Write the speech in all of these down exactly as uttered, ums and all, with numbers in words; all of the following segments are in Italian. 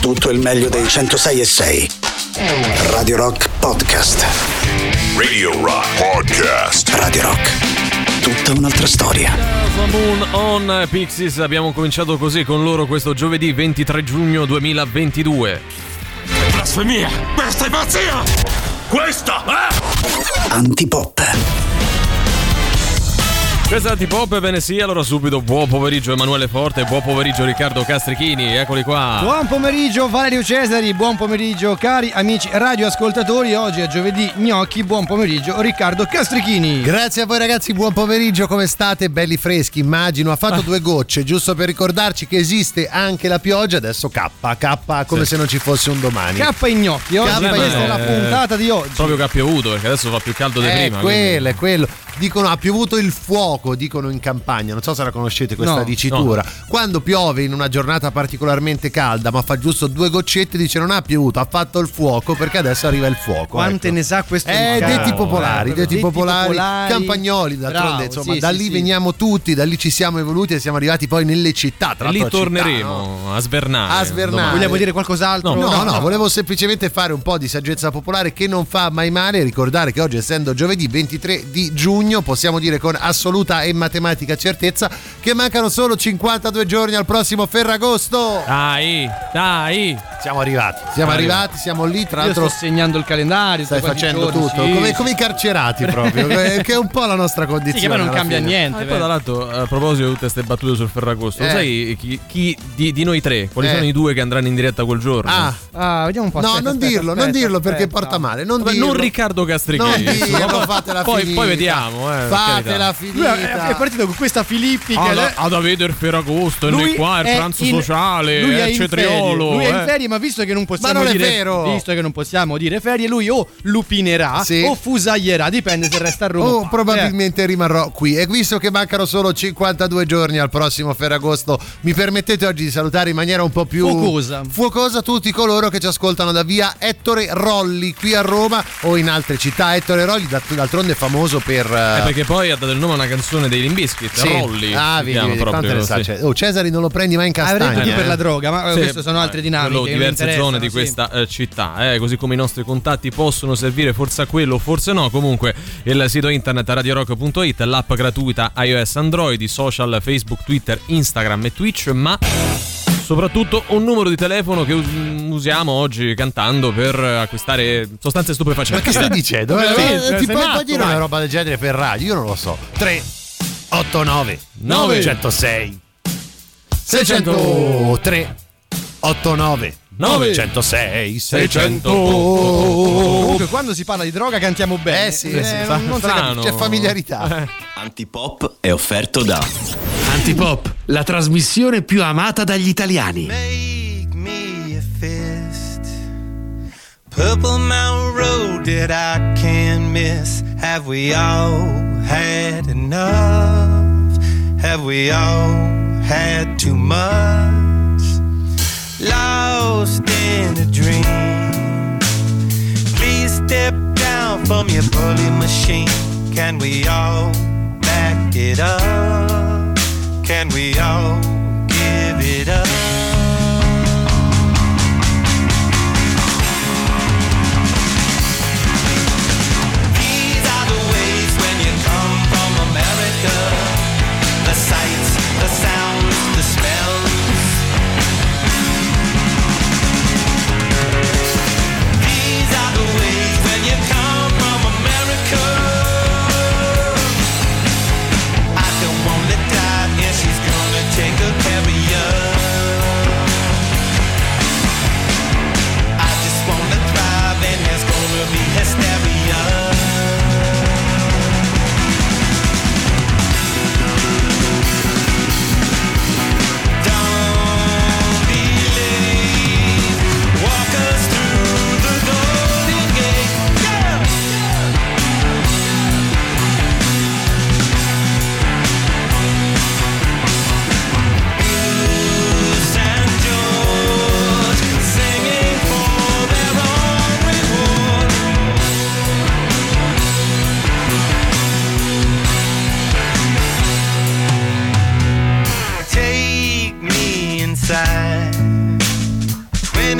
tutto il meglio dei centosei e sei. Radio Rock Podcast. Radio Rock Podcast. Radio Rock, tutta un'altra storia. Moon on Pixies, abbiamo cominciato così con loro questo giovedì ventitré giugno duemilaventidue. È blasfemia, questa è pazzia, questa è Antipop. Questa è Antipop, e bene sì, allora subito buon pomeriggio Emanuele Forte, buon pomeriggio Riccardo Castrichini, eccoli qua. Buon pomeriggio Valerio Cesari, buon pomeriggio cari amici radioascoltatori, oggi è giovedì gnocchi, buon pomeriggio Riccardo Castrichini. Grazie a voi ragazzi, buon pomeriggio, come state? Belli freschi, immagino, ha fatto ah. due gocce, giusto per ricordarci che esiste anche la pioggia, adesso K, K come sì. se non ci fosse un domani. K gnocchi, oggi K, questa è la puntata di oggi. Proprio che ha piovuto, perché adesso fa più caldo di eh, prima. Quello, è quello. Dicono ha piovuto il fuoco, dicono in campagna, non so se la conoscete questa no, dicitura, no. Quando piove in una giornata particolarmente calda ma fa giusto due goccette, dice non ha piovuto, ha fatto il fuoco, perché adesso arriva il fuoco. Quante ecco. ne sa questo eh, cavolo, detti popolari, eh, detti popolari, popolari campagnoli, d'altronde insomma sì, da sì, lì sì. veniamo tutti, da lì ci siamo evoluti e siamo arrivati poi nelle città, tra lì torneremo città, no? a svernare, a svernare. Vogliamo dire qualcos'altro? No no, no, no, no, volevo semplicemente fare un po' di saggezza popolare che non fa mai male, ricordare che oggi essendo giovedì ventitré di giugno possiamo dire con assoluta e matematica certezza che mancano solo cinquantadue giorni al prossimo Ferragosto. Dai, dai, siamo arrivati, siamo arrivati, siamo lì. Tra l'altro, io sto segnando il calendario, stai facendo giorni, tutto sì. come, come i carcerati proprio, che è un po' la nostra condizione. Sì, che poi non cambia fine. niente. Ah, poi, dall'altro, a proposito di tutte queste battute sul Ferragosto, eh. lo sai chi, chi di, di noi tre? Quali eh. sono i due che andranno in diretta quel giorno? Ah, ah vediamo un po'. No, aspetta, non aspetta, dirlo, aspetta, non dirlo aspetta, perché no. porta male. Non, Vabbè, non Riccardo Castrichini. Non dirlo, fatela poi, finita. Poi vediamo. Eh, fatela finita. È partito con questa Filippi che ad, ad a vedere il Ferragosto e noi qua il pranzo in, sociale lui è il cetriolo, lui è in ferie, eh. ma visto che non possiamo ma non dire è vero. visto che non possiamo dire ferie, lui o lupinerà sì. o fusaglierà, dipende se resta a Roma o oh, probabilmente eh. rimarrò qui. E visto che mancano solo cinquantadue giorni al prossimo Ferragosto, mi permettete oggi di salutare in maniera un po' più fuocosa, fuocosa tutti coloro che ci ascoltano da via Ettore Rolli qui a Roma o in altre città. Ettore Rolli d'altronde è famoso per eh, perché poi ha dato il nome a una canzone dei Limbiscuit, sì. Rolli. Ah, vedi, vedi proprio, sì. cioè, oh, Cesari non lo prendi mai in castagna. Eh. per la droga, ma sì, queste sono altre dinamiche. Quello, diverse zone di questa sì. città, eh, così come i nostri contatti possono servire forse a quello, forse no. Comunque il sito internet radio rock punto it, l'app gratuita iOS, Android, social, Facebook, Twitter, Instagram e Twitch, ma soprattutto un numero di telefono che usiamo oggi cantando per acquistare sostanze stupefacenti. Ma che stai dicendo? Sì, ti puoi dire una roba del genere per radio? Io non lo so. tre otto nove nove zero sei sei zero tre otto nove nove zero sei sei zero zero. Comunque quando si parla di droga cantiamo bene. Eh sì, eh, sì, non, non cap- c'è familiarità. Eh. Antipop è offerto da Antipop, la trasmissione più amata dagli italiani. Make me a fist. Purple Mountain Road that I can't miss. Have we all had enough? Have we all had too much? Lost in a dream. Please step down from your bully machine. Can we all back it up? Can we all give it up? The sights, the sounds, the smells. These are the ways when you come from America. I don't wanna die, and she's gonna take a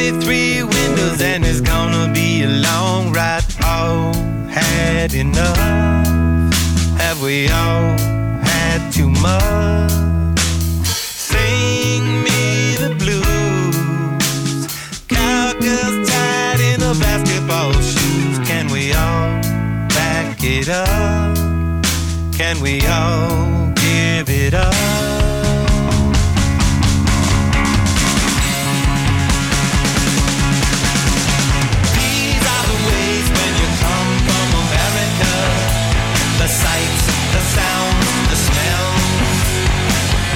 twenty-three windows, and it's gonna be a long ride. All had enough? Have we all had too much? Sing me the blues. Cowgirls tied in the basketball shoes. Can we all back it up? Can we all give it up? The sights, the sounds, the smells.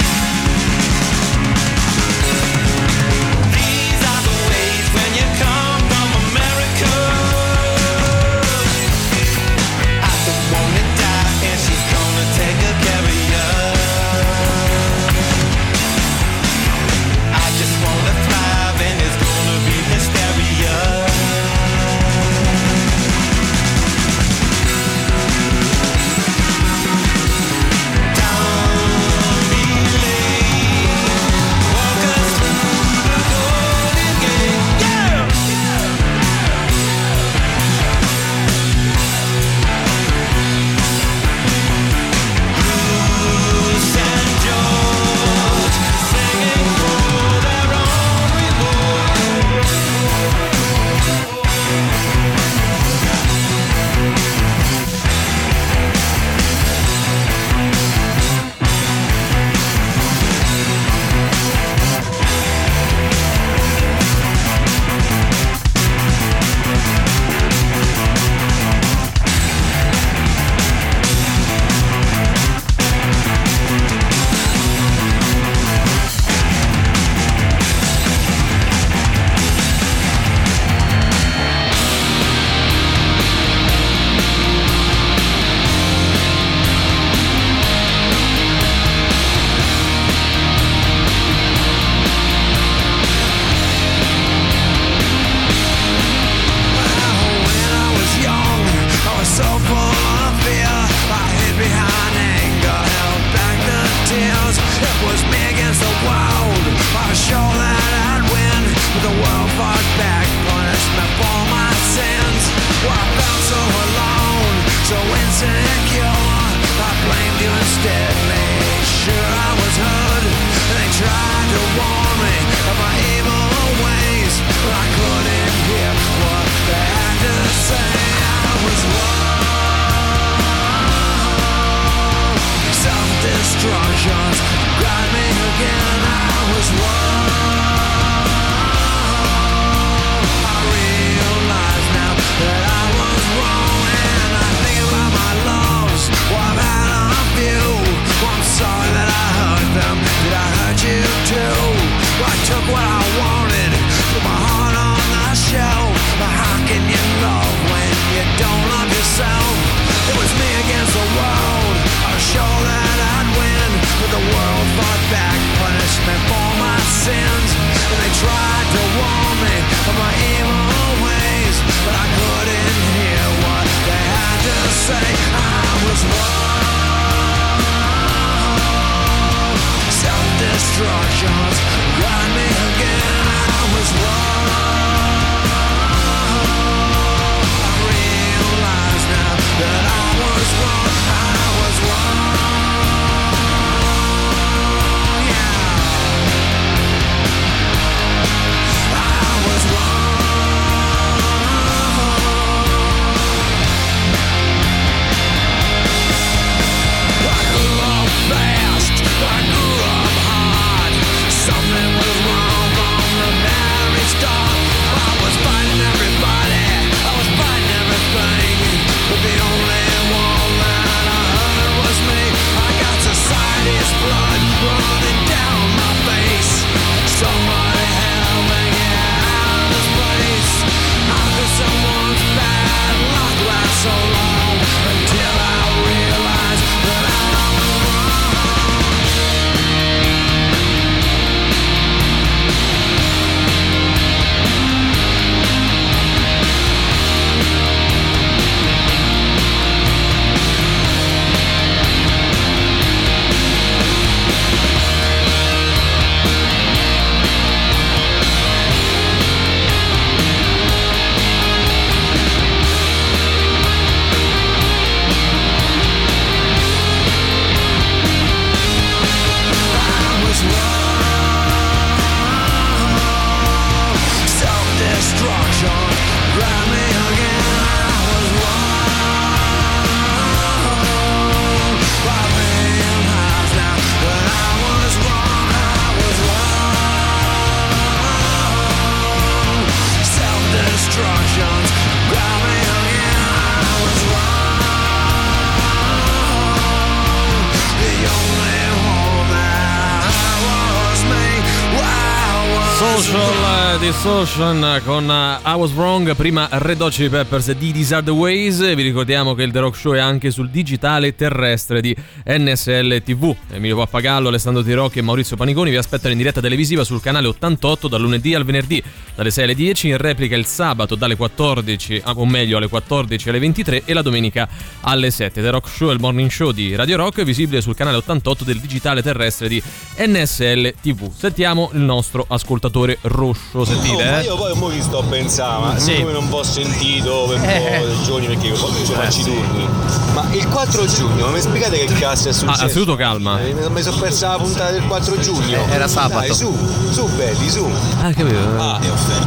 Distortion con I Was Wrong, prima Red Hot Chili Peppers di These Are The Ways. Vi ricordiamo che il The Rock Show è anche sul digitale terrestre di N S L T V. Emilio Pappagallo, Alessandro Tirocchi e Maurizio Panigoni vi aspettano in diretta televisiva sul canale ottantotto dal lunedì al venerdì dalle sei alle dieci, in replica il sabato dalle quattordici, o meglio alle quattordici alle ventitré, e la domenica alle sette. The Rock Show è il morning show di Radio Rock, visibile sul canale ottantotto del digitale terrestre di N S L T V. Sentiamo il nostro ascoltatore Roscio Settino. Oh, eh? Ma io poi mo' sto a pensare, ma sì. siccome non ho sentito per eh. un po' di giorni, perché io faccio eh, sì. turni. Ma il quattro giugno, mi spiegate che cazzo è successo? Ah, assoluto calma. Eh, mi sono persa la puntata del quattro giugno. Eh, era sabato. Dai, su, su belli, su. Ah, capito. Ah,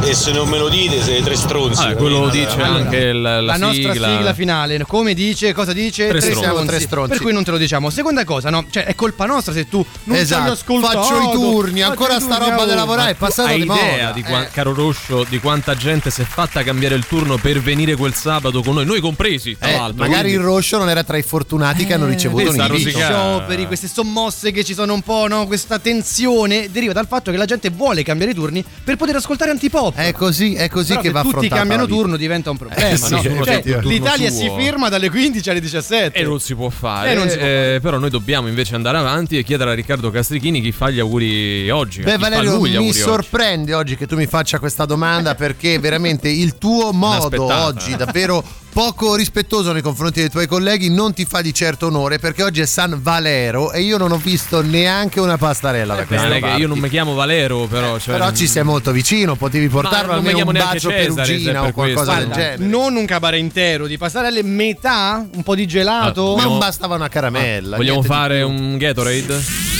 e se non me lo dite siete tre stronzi. Ah, quello lo dice allora. anche la, la, la sigla. nostra sigla finale. Come dice, cosa dice? Tre, tre, stronzi. tre stronzi. Per cui non te lo diciamo. Seconda cosa, no? Cioè, è colpa nostra se tu non esatto. sei ascoltato. Faccio i turni, ancora i turni, sta roba da lavorare è passata di moda. Idea di qua- eh. caro Roscio, di quanta gente si è fatta cambiare il turno per venire quel sabato con noi, noi compresi, tra eh, l'altro. Magari quindi. il Roscio non era tra i fortunati eh, che hanno ricevuto un invito. Scioperi, queste sommosse che ci sono un po', no? Questa tensione deriva dal fatto che la gente vuole cambiare i turni per poter ascoltare Antipop. È così, è così però che va affrontata. Se tutti cambiano turno diventa un problema. Eh, sì, no? Cioè, l'Italia suo. si firma dalle quindici alle diciassette. E non si può fare. Eh, non si può fare. Eh, però noi dobbiamo invece andare avanti e chiedere a Riccardo Castrichini chi fa gli auguri oggi. Beh, Valerio, mi sorprende oggi che tu mi faccia questa domanda, perché veramente il tuo modo oggi davvero poco rispettoso nei confronti dei tuoi colleghi non ti fa di certo onore, perché oggi è San Valero e io non ho visto neanche una pastarella da eh, questa parte. Io non mi chiamo Valero, però cioè... però ci sei molto vicino, potevi portarlo almeno un bacio Cesare, perugina per o qualcosa questo. del genere. Non un cabaret intero di pastarelle, metà, un po' di gelato, ah, ma non bastava una caramella. Ah, vogliamo fare un Gatorade?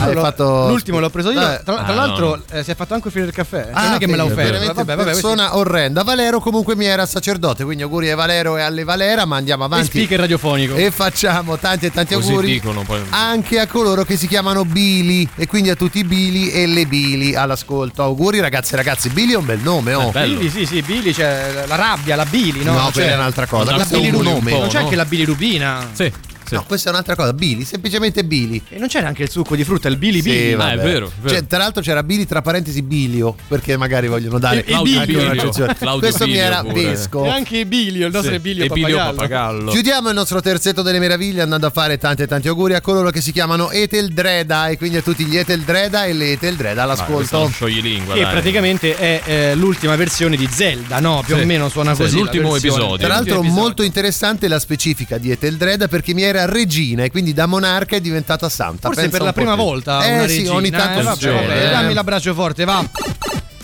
Allora, fatto... L'ultimo l'ho preso io. Tra, tra ah, l'altro no. eh, si è fatto anche offrire il caffè. Ah, non è che me l'ha offerto. Vabbè, vabbè, persona questi... orrenda. Valero comunque mi era sacerdote, quindi auguri a Valero e alle Valera. Ma andiamo avanti. E speaker radiofonico. E facciamo tanti e tanti Così auguri dicono, poi... anche a coloro che si chiamano Bili, e quindi a tutti i Bili e le Bili all'ascolto. Auguri ragazzi e ragazzi. Bili è un bel nome, oh. Bili, sì, sì, Bili, cioè la rabbia, la Bili, no? No, cioè, è un'altra cosa. La Bili Rubina. Non c'è no? anche la Bili Rubina? Sì. Sì. No, questa è un'altra cosa, Bili, semplicemente Bili. E non c'era anche il succo di frutta, il Bili Bili? Sì, ah, è vero, vero. Cioè, tra l'altro c'era Bili tra parentesi Bilio, perché magari vogliono dare e, e Bilio. Anche una eccezione. Questo Bilio mi era pesco. E anche Bilio, il nostro sì. Bilio Pappagallo. Pappagallo. Chiudiamo il nostro terzetto delle meraviglie andando a fare tanti e tanti auguri a coloro che si chiamano Eteldreda, e quindi a tutti gli Eteldreda e le Eteldreda all'ascolto. Vai, sciogli lingua, che dai. praticamente è eh, l'ultima versione di Zelda, no? Più sì. o meno suona sì, così. L'ultimo episodio. Tra l'altro episodio. molto interessante la specifica di Eteldreda, perché mi era regina, e quindi da monarca è diventata santa. Forse Pensa per la prima po volta eh una regina, sì, ogni tanto eh, vabbè, vabbè, dammi l'abbraccio forte, va.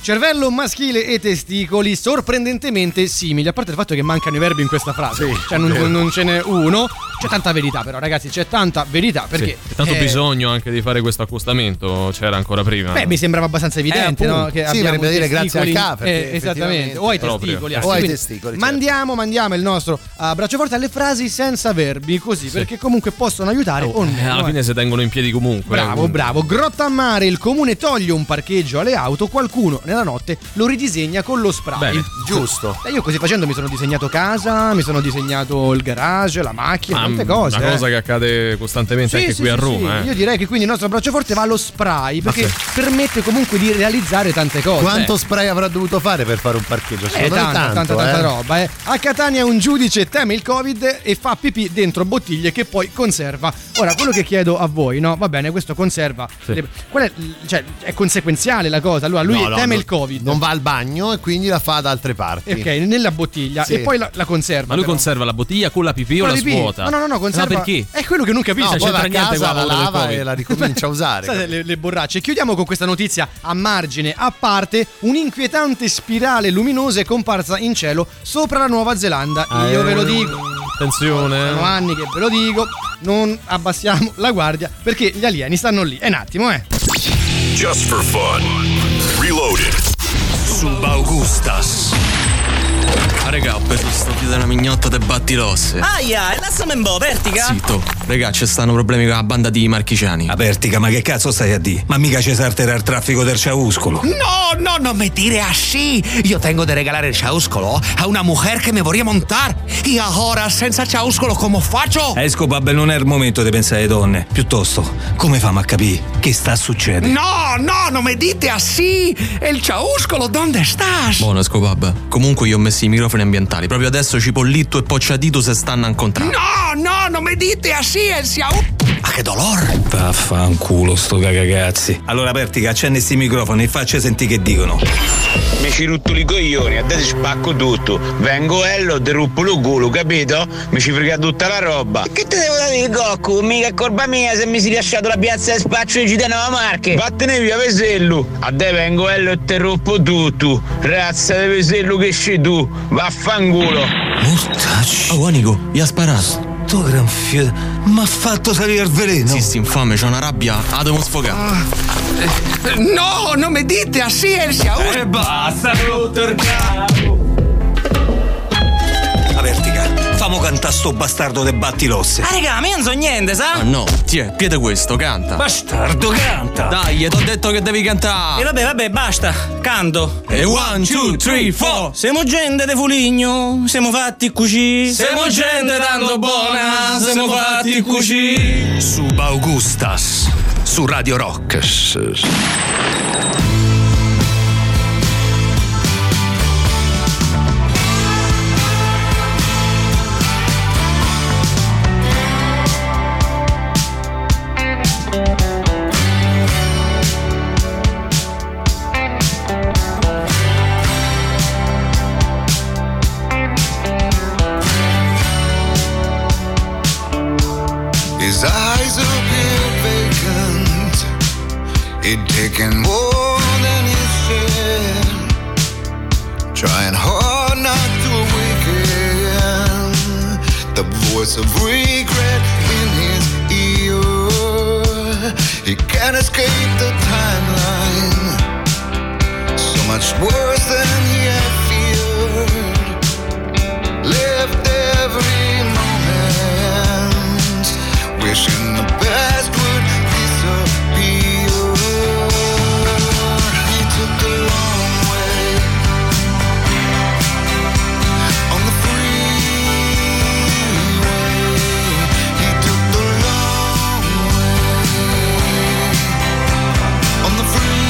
Cervello maschile e testicoli sorprendentemente simili, a parte il fatto che mancano i verbi in questa frase, sì, cioè non, non ce n'è uno. C'è tanta verità però ragazzi, c'è tanta verità, perché sì, tanto eh... bisogno anche di fare questo accostamento c'era ancora prima. Beh, mi sembrava abbastanza evidente, eh, no? Che sì, vorrebbe dire grazie al K, eh, esattamente, o ai testicoli, o ai testicoli. Mandiamo, mandiamo il nostro abbraccio forte alle frasi senza verbi, così, sì. perché comunque possono aiutare oh, o no. Alla fine eh. si tengono in piedi comunque. Bravo, eh. bravo. Grottammare, il comune toglie un parcheggio alle auto, qualcuno nella notte lo ridisegna con lo spray. Bene, giusto. E io così facendo mi sono disegnato casa, mi sono disegnato il garage, la macchina, tante cose. Una eh. cosa che accade costantemente sì, anche sì, qui sì, a Roma. Sì. Eh. Io direi che quindi il nostro abbraccio forte va allo spray, perché sì. permette comunque di realizzare tante cose. Quanto eh. spray avrà dovuto fare per fare un parcheggio? Eh, tanto, tanto, tanta, eh. tanta roba. Eh. A Catania un giudice teme il Covid e fa pipì dentro bottiglie che poi conserva. Ora, quello che chiedo a voi, no? Va bene, questo conserva. Sì. Le... Qual è, cioè, è conseguenziale la cosa. Allora, lui no, teme no, il Covid, non va al bagno e quindi la fa da altre parti. Ok, nella bottiglia sì. e poi la, la conserva. Ma lui però. conserva la bottiglia con la pipì con o la pipì? svuota? No, no, no, no conserva. Ma perché? È quello che non capisco. No, c'entra niente qua, la lava e la ricomincia a usare. State, le, le borracce. Chiudiamo con questa notizia a margine, a parte. Un'inquietante spirale luminosa è comparsa in cielo sopra la Nuova Zelanda. Ah, Io eh. ve lo dico. Attenzione. Sono anni che ve lo dico. Non abbassiamo la guardia, perché gli alieni stanno lì. È un attimo, eh. Just for fun. Reloaded. Subaugusta. regà, ho preso sto fio della mignotta te batti l'osse. Aia, e lasciami un po', Vertica. Zitto, regà, ci stanno problemi con la banda di marchigiani. A Vertica, ma che cazzo stai a di? Ma mica ci sarterà il traffico del ciauscolo. No, no, non mi dire así. Io tengo de regalare il ciauscolo a una mujer che me vorría montar. E ora, senza ciauscolo, come faccio? Esco, babbe, non è il momento di pensare alle donne. Piuttosto, come famo a capire che sta succedendo? No, no, non mi dite así. E il ciauscolo, donde stas? Buona, esco, babbe. Comunque io ho messo i microfoni ambientali. Proprio adesso Cipollitto e Pocciadito se stanno a incontrare. No, no, non mi dite así, è il ciauscolo. Ma che dolore! Vaffanculo sto cagagazzi. Allora Vertica, accendi sti microfoni e facci sentire che dicono. Mi ci rutto i coglioni, adesso spacco tutto. Vengo ello, deruppo lo culo, capito? Mi ci frega tutta la roba. E che te devo dare il cocco? Mica è colpa mia se mi si è lasciato la piazza di spaccio di Gitanova Marche. Vattene via Vesello. Adè vengo ello e te ruppo tutto. Razza di Vesello che sci tu. Vaffanculo. Mortacci. Oh Anico, gli ha sparato. Sto gran fio, m'ha fatto salire il veleno. Sì, sì, infame, c'ho una rabbia, la devo sfogare. Ah, eh, no, non mi dite, así è il siauro. E basta, rotto il capo. A Vertica, famo cantare sto bastardo de battilosse. Ah, regà, ma io non so niente, sa? Ah, no, tiè, piede questo, canta. Bastardo, canta. Dai, t'ho detto che devi cantare. E vabbè, vabbè, basta, canto. E one, two, three, four. Siamo gente de Foligno, siamo fatti cucì. Siamo gente tanto buona, siamo fatti cucì. Sub Augustas, su Radio Rock. He'd taken more than his share, trying hard not to awaken the voice of regret in his ear. He can't escape the timeline, so much worse than he had feared. Left every moment, wishing the best would disappear. The long way on the freeway, he took the long way on the freeway.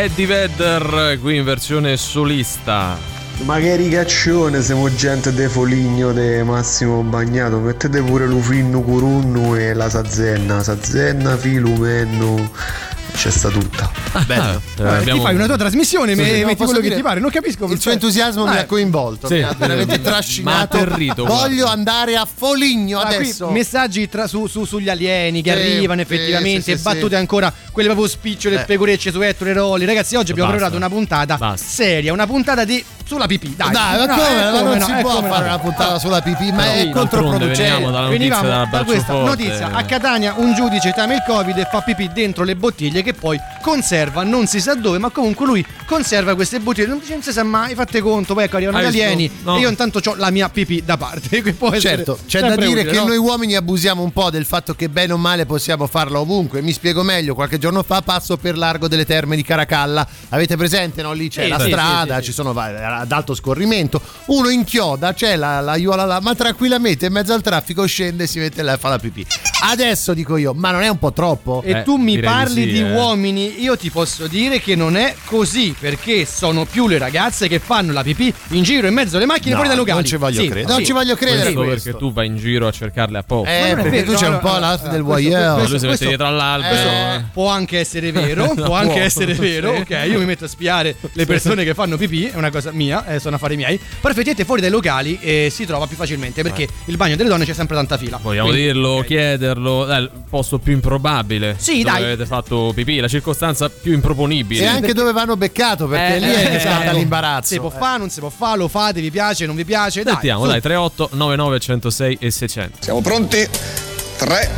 Eddie Vedder, qui in versione solista. Ma che ricaccione, siamo gente de Foligno, de Massimo Bagnato, mettete pure Lufinno Curunnu e la Sazenna, Sazenna, Filumennu, c'è sta tutta. Ah, bello. Eh, abbiamo... Ti fai una tua trasmissione, sì, me, no, metti quello dire... che ti pare, non capisco. Il suo entusiasmo ah, mi ha coinvolto, sì, mi ha veramente trascinato. Voglio andare a Foligno ah, adesso. Messaggi tra, su, su, sugli alieni che sì, arrivano effettivamente, sì, sì, battute sì. ancora quelle proprio spicciole e eh. pecorecce su Ettore Rolli. Ragazzi, oggi abbiamo preparato una puntata Basta. seria, una puntata di sulla pipì. Dai, dai, ma come? No, non no, si no, può fare no. una puntata sulla pipì, ma è controproducente. Venivamo da questa notizia: a Catania un giudice teme il Covid e fa pipì dentro le bottiglie che poi conserva, non si sa dove, ma comunque lui conserva queste bottiglie, non si sa mai, fate conto, poi ecco arrivano gli alieni no. e io intanto ho la mia pipì da parte. Certo, c'è da dire utile, che no? noi uomini abusiamo un po' del fatto che bene o male possiamo farla ovunque. Mi spiego meglio, qualche giorno fa passo per largo delle terme di Caracalla, avete presente, no? Lì c'è sì, la sì, strada, sì, sì, ci sono ad alto scorrimento, uno inchioda, c'è la, la aiuola là, ma tranquillamente in mezzo al traffico scende, si mette là e fa la pipì. Adesso dico io, ma non è un po' troppo? E eh, tu mi parli di, sì, di eh. uomini, io ti posso dire che non è così, perché sono più le ragazze che fanno la pipì in giro in mezzo alle macchine, no, fuori dai locali. Non ci voglio sì, credere. Non sì. ci voglio credere. Questo questo. Perché tu vai in giro a cercarle a poco. Eh, perché, perché tu no, c'è no, un po' no, l'altro no, del voyeur. Lui si mette dietro all'albero. Può anche essere vero, può anche essere vero. Ok, io mi metto a spiare le persone che fanno pipì, è una cosa mia, eh, sono affari miei. Però effettivamente fuori dai locali eh, si trova più facilmente, perché eh. il bagno delle donne c'è sempre tanta fila. Vogliamo Quindi, dirlo, okay. chiederlo, dai, il posto più improbabile. Sì, dai. Avete fatto pipì, la circostanza più improponibile. E anche dove vanno beccato, perché eh, lì eh, è stata eh, l'imbarazzo. Si può eh. fare, non si può fare, lo fate, vi piace, non vi piace. Dai, Sentiamo, dai, tre otto nove nove uno zero sei e sei zero zero. Siamo pronti? tre,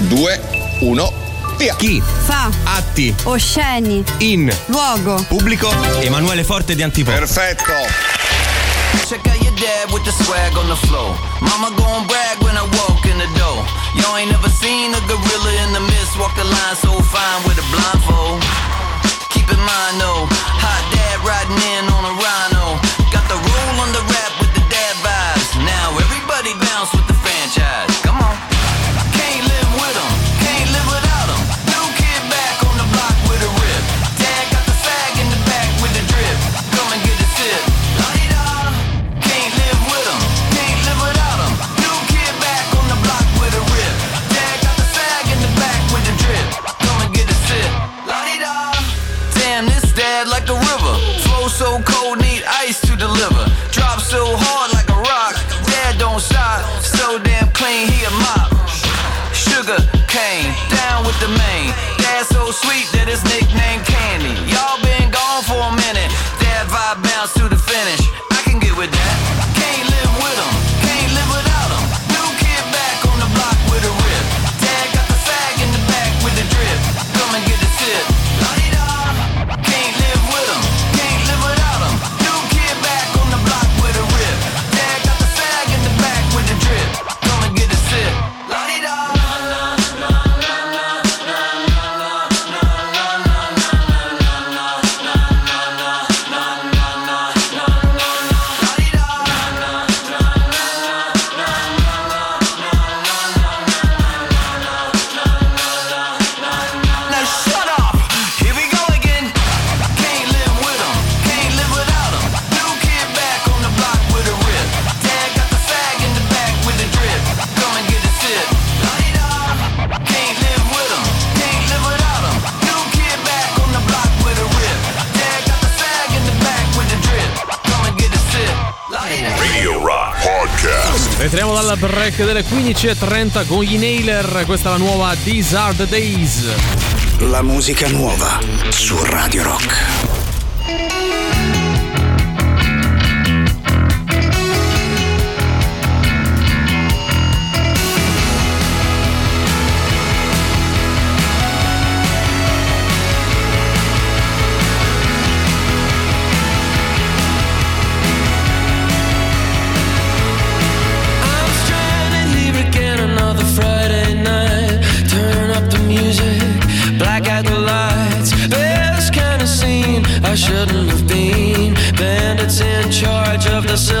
due, uno. Via. Chi fa atti osceni in luogo pubblico? Emanuele Forte di Antipop. Perfetto. Check out your dad with the swag on the floor. Mama gon' brag when I walk in the door. Y'all ain't never seen a gorilla in the mist walk the line so fine with a blindfold. Keep in mind though, hot dad riding in on a rhino. Got the roll on the rap with the dad vibes. Now everybody bounce with the franchise. Come on. I can't live with them. Can't live without so cold, need ice to deliver. Drop so hard like a rock. Dad don't stop. So damn clean, he a mop. Sugar cane, down with the main. Dad so sweet that his nickname Candy. Y'all been gone for a minute. Dad vibe bounce to the finish. I can get with that. Can't live with him. Can't live without him. New kid back on the block with a rip. Dad got the fag in the back with the drip. Come and get a sip. La-di-da. Can't live with him. Entriamo dalla break delle quindici e trenta con gli Nailer, questa è la nuova These Are The Days. La musica nuova su Radio Rock.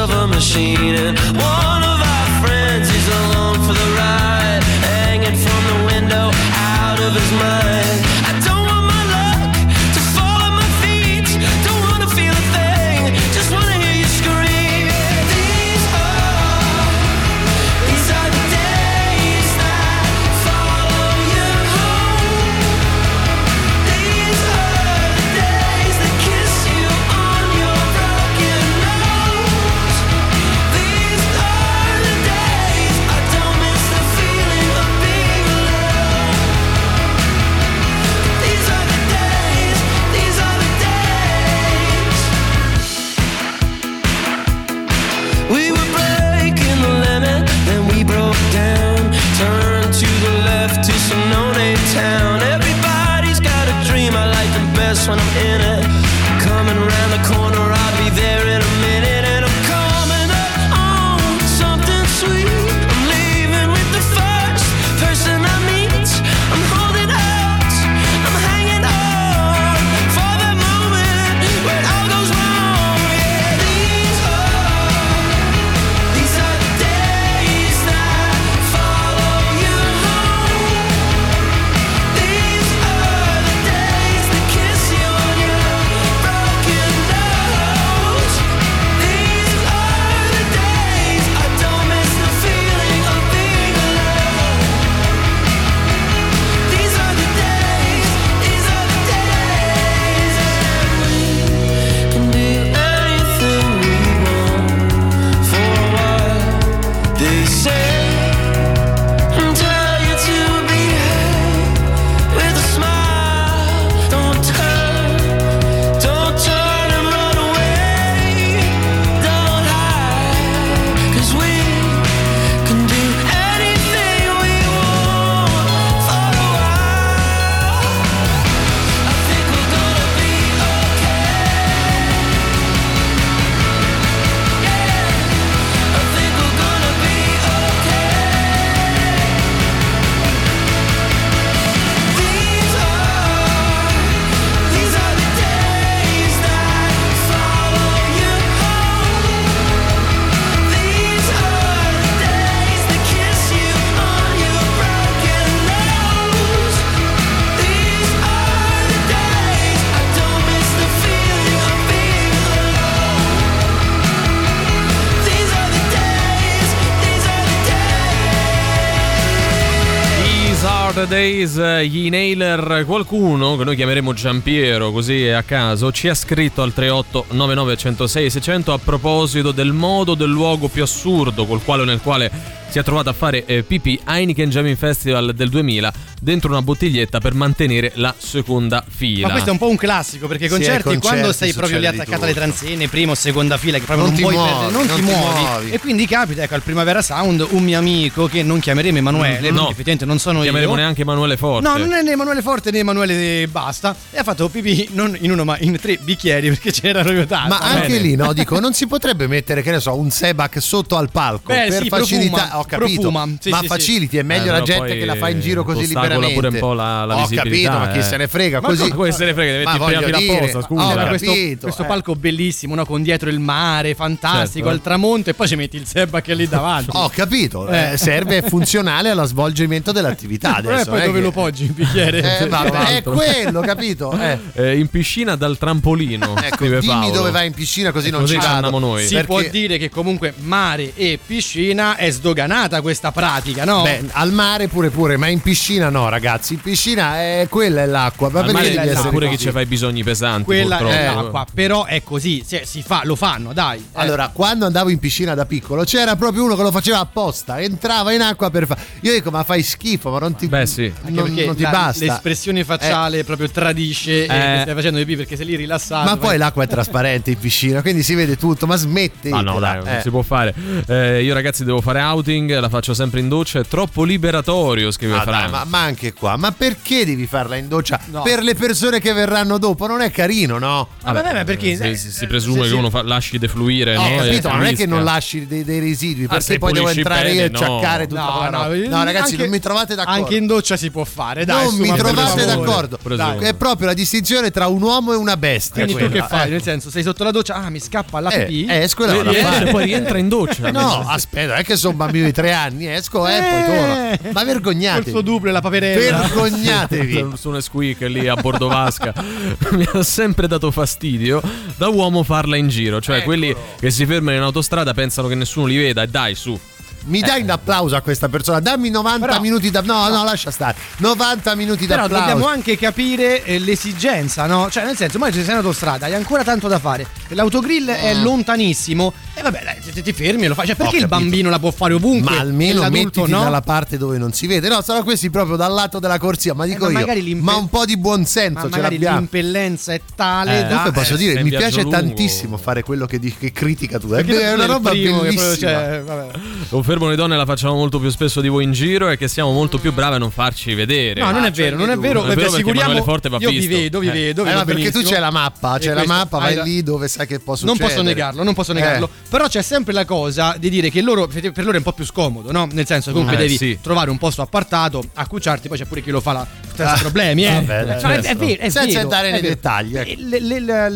Silver machine, and one of our friends is alone for the ride, hanging from the window out of his mind. I don't want my luck to fall on my face. Days, gli Inhaler. Qualcuno che noi chiameremo Giampiero, così a caso, ci ha scritto al tre otto nove nove uno zero sei sei zero zero a proposito del modo, del luogo più assurdo col quale nel quale si è trovato a fare eh, pipì, Heineken Jamming Festival del duemila, dentro una bottiglietta per mantenere la seconda fila. Ma questo è un po' un classico, perché i concerti, sì, concerti quando sei proprio lì attaccato alle transenne, prima o seconda fila, che proprio non, non puoi muovi, perdere, non, non ti, ti muovi. muovi. E quindi capita, ecco, al Primavera Sound un mio amico, che non chiameremo Emanuele, no, effettivamente non sono chiameremo io, neanche Emanuele Forte. No, non è né Emanuele Forte né Emanuele Basta, e ha fatto pipì non in uno ma in tre bicchieri, perché c'erano io tanti. Ma anche bene. Lì, no, dico, non si potrebbe mettere, che ne so, un Sebac sotto al palco? Beh, per sì, facilità, profuma, ho capito, sì, ma sì, faciliti, sì. È meglio eh, la gente che la fa in giro così. Ostacola pure un po' la, la ho visibilità. Ho capito, eh. ma chi se ne frega? Ma così come se ne frega? Devi mettere prima fila apposta. Scusa, questo, questo eh. palco bellissimo, no? Con dietro il mare, fantastico, certo. Al tramonto, e poi ci metti il Sebba che è lì davanti. Ho capito, eh. Eh, serve, è funzionale allo svolgimento dell'attività. Adesso, eh, poi eh, dove che... lo poggi il bicchiere? Eh, vabbè, è quello, capito? Eh. Eh, in piscina dal trampolino. Ecco, dimmi dove vai in piscina, così non ci andiamo noi. Si può dire che comunque mare e piscina è sdoganata questa pratica, no? Beh, al mare pure pure, ma in piscina. Piscina no, ragazzi, in piscina è quella è l'acqua, ma perché devi essere pure che ci fa i bisogni pesanti, quella purtroppo. È l'acqua, però è così, se si fa, lo fanno, dai. Allora, eh. quando andavo in piscina da piccolo c'era proprio uno che lo faceva apposta, entrava in acqua per fa... io dico "Ma fai schifo, ma non ti Beh, sì. non, non ti la, basta". L'espressione facciale eh. proprio tradisce eh. e stai facendo pipì, perché se lì rilassato. Ma vai... poi l'acqua è trasparente in piscina, quindi si vede tutto, ma smetti. Ma no, dai, eh. non si può fare. Eh, io ragazzi devo fare outing, la faccio sempre in doccia, è troppo liberatorio, scrive ah, Franco. Ma, ma anche qua, ma perché devi farla in doccia? No. Per le persone che verranno dopo, non è carino, no? Vabbè, vabbè, ma perché se, eh, si, si presume se, che uno fa, lasci defluire, no? no? Capito, non è che non lasci dei, dei residui, ah, perché poi devo entrare bene, io e no. ciaccare tutto. No, no, no, no ragazzi, anche, non mi trovate d'accordo. Anche in doccia si può fare, dai. Non su, mi trovate d'accordo. Dai. È proprio la distinzione tra un uomo e una bestia. Quindi quella. Tu che fai? Eh. Nel senso, sei sotto la doccia, ah, mi scappa la pipì. Eh, esco e poi rientra in doccia. No, aspetta, è che sono bambino di tre anni, esco e poi torno. Ma vergognatevi. Duple la paperella, vergognatevi. Su una squeak lì a Bordovasca. Mi ha sempre dato fastidio da uomo farla in giro, cioè Eccolo. quelli che si fermano in autostrada pensano che nessuno li veda, e dai su. Mi dai eh. un applauso a questa persona, dammi novanta però, minuti da no, no, lascia stare. novanta minuti da applauso. Però dobbiamo anche capire eh, l'esigenza, no? Cioè, nel senso, ma ci sei in autostrada, hai ancora tanto da fare. L'autogrill mm. è lontanissimo. E eh, vabbè, dai, se ti fermi e lo fai. Cioè, perché il bambino la può fare ovunque? Ma almeno mettiti no? dalla parte dove non si vede. No, sarà questi proprio dal lato della corsia, ma dico eh, ma io. Ma un po' di buonsenso ma ce l'abbiamo. L'impellenza è tale eh, da eh, posso eh, dire, mi piace lungo. tantissimo fare quello che, di, che critica tu. Perché è una roba bellissima. Che, cioè, vabbè. fermo le donne la facciamo molto più spesso di voi in giro e che siamo molto più bravi a non farci vedere. No, ah, non è vero, non è vero, non è vero, perché Emanuele Forte va visto. Io vi vedo, vi eh. vedo, vi eh, vedo eh, perché tu c'è la mappa, c'è la mappa, vai lì dove sai che può succedere. Non posso negarlo, non posso negarlo, eh. però c'è sempre la cosa di dire che loro, per loro è un po' più scomodo, no? Nel senso che comunque eh, devi sì. trovare un posto appartato, accucciarti, poi c'è pure chi lo fa la senza ah, problemi, eh. Vabbè, cioè, è vero, è senza entrare nei dettagli.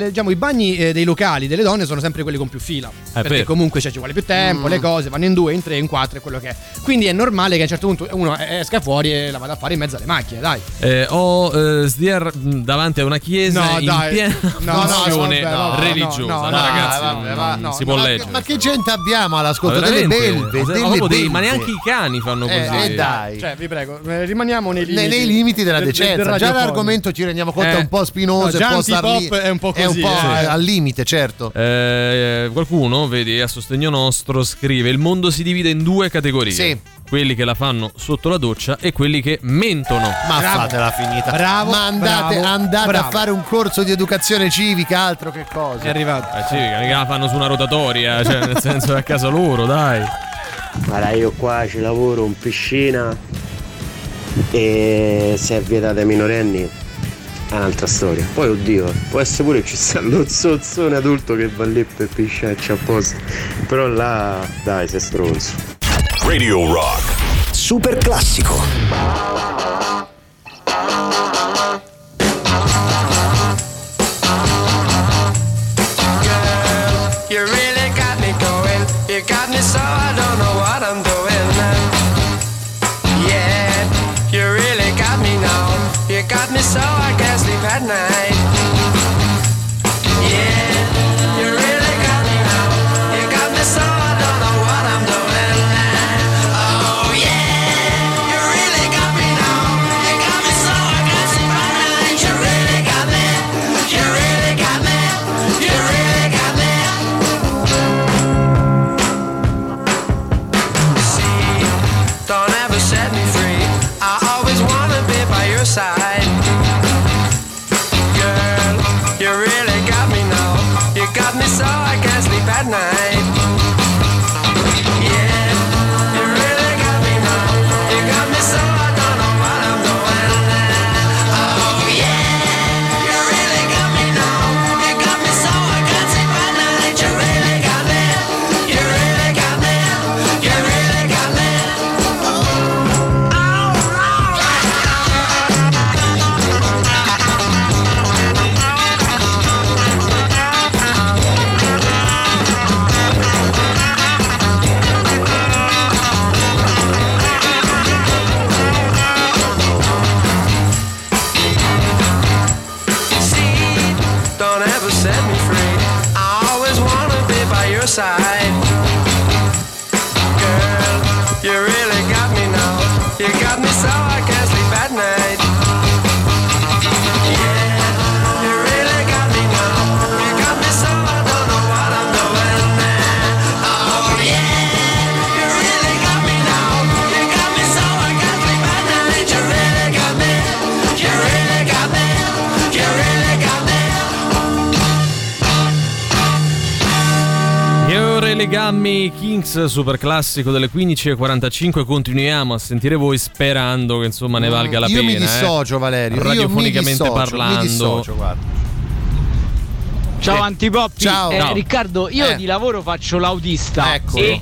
Diciamo i bagni dei locali delle donne sono sempre quelli con più fila, perché comunque ci vuole più tempo, le cose vanno in due, in tre, in quattro, è quello che è. Quindi è normale che a un certo punto uno esca fuori e la vada a fare in mezzo alle macchine, dai. Eh, ho eh, S D R davanti a una chiesa no, in dai. piena no, funzione no, no, religiosa. No, no, no, ragazzi, no, vabbè, va, no, si può no, leggere. Ma che gente abbiamo all'ascolto? Delle belve, delle belve. Ma neanche i cani fanno così. Eh, eh, dai. Cioè, vi prego, rimaniamo nei limiti, nei, nei limiti della decenza. Del, del già l'argomento ci rendiamo conto eh. è un po' spinoso, no, già pop è un po' così, è un po' eh. al limite, certo. Eh, qualcuno, vedi, a sostegno nostro scrive: il mondo si divide in due categorie. Sì. Quelli che la fanno sotto la doccia e quelli che mentono. Ma bravo, fatela finita. Bravo. Ma andate, bravo, andate bravo. a fare un corso di educazione civica, altro che cosa. È arrivato. La civica, che la fanno su una rotatoria, cioè nel senso è a casa loro, dai. Guarda, io qua ci lavoro in piscina e se è vietata ai minorenni è un'altra storia. Poi oddio, può essere pure che ci sta lo zozzone adulto che va lì per pisciarci apposta. Però là, dai, sei stronzo. Radio Rock Super Classico. Legami Kings, super classico delle quindici e quarantacinque. Continuiamo a sentire voi sperando che insomma ne valga la io pena. Io mi dissocio, eh. Valerio. Radiofonicamente io mi dissocio, parlando. Mi dissocio, guarda. Ciao, eh. Antipop. Ciao, eh, no. Riccardo. Io eh. di lavoro faccio l'autista. Eccolo. E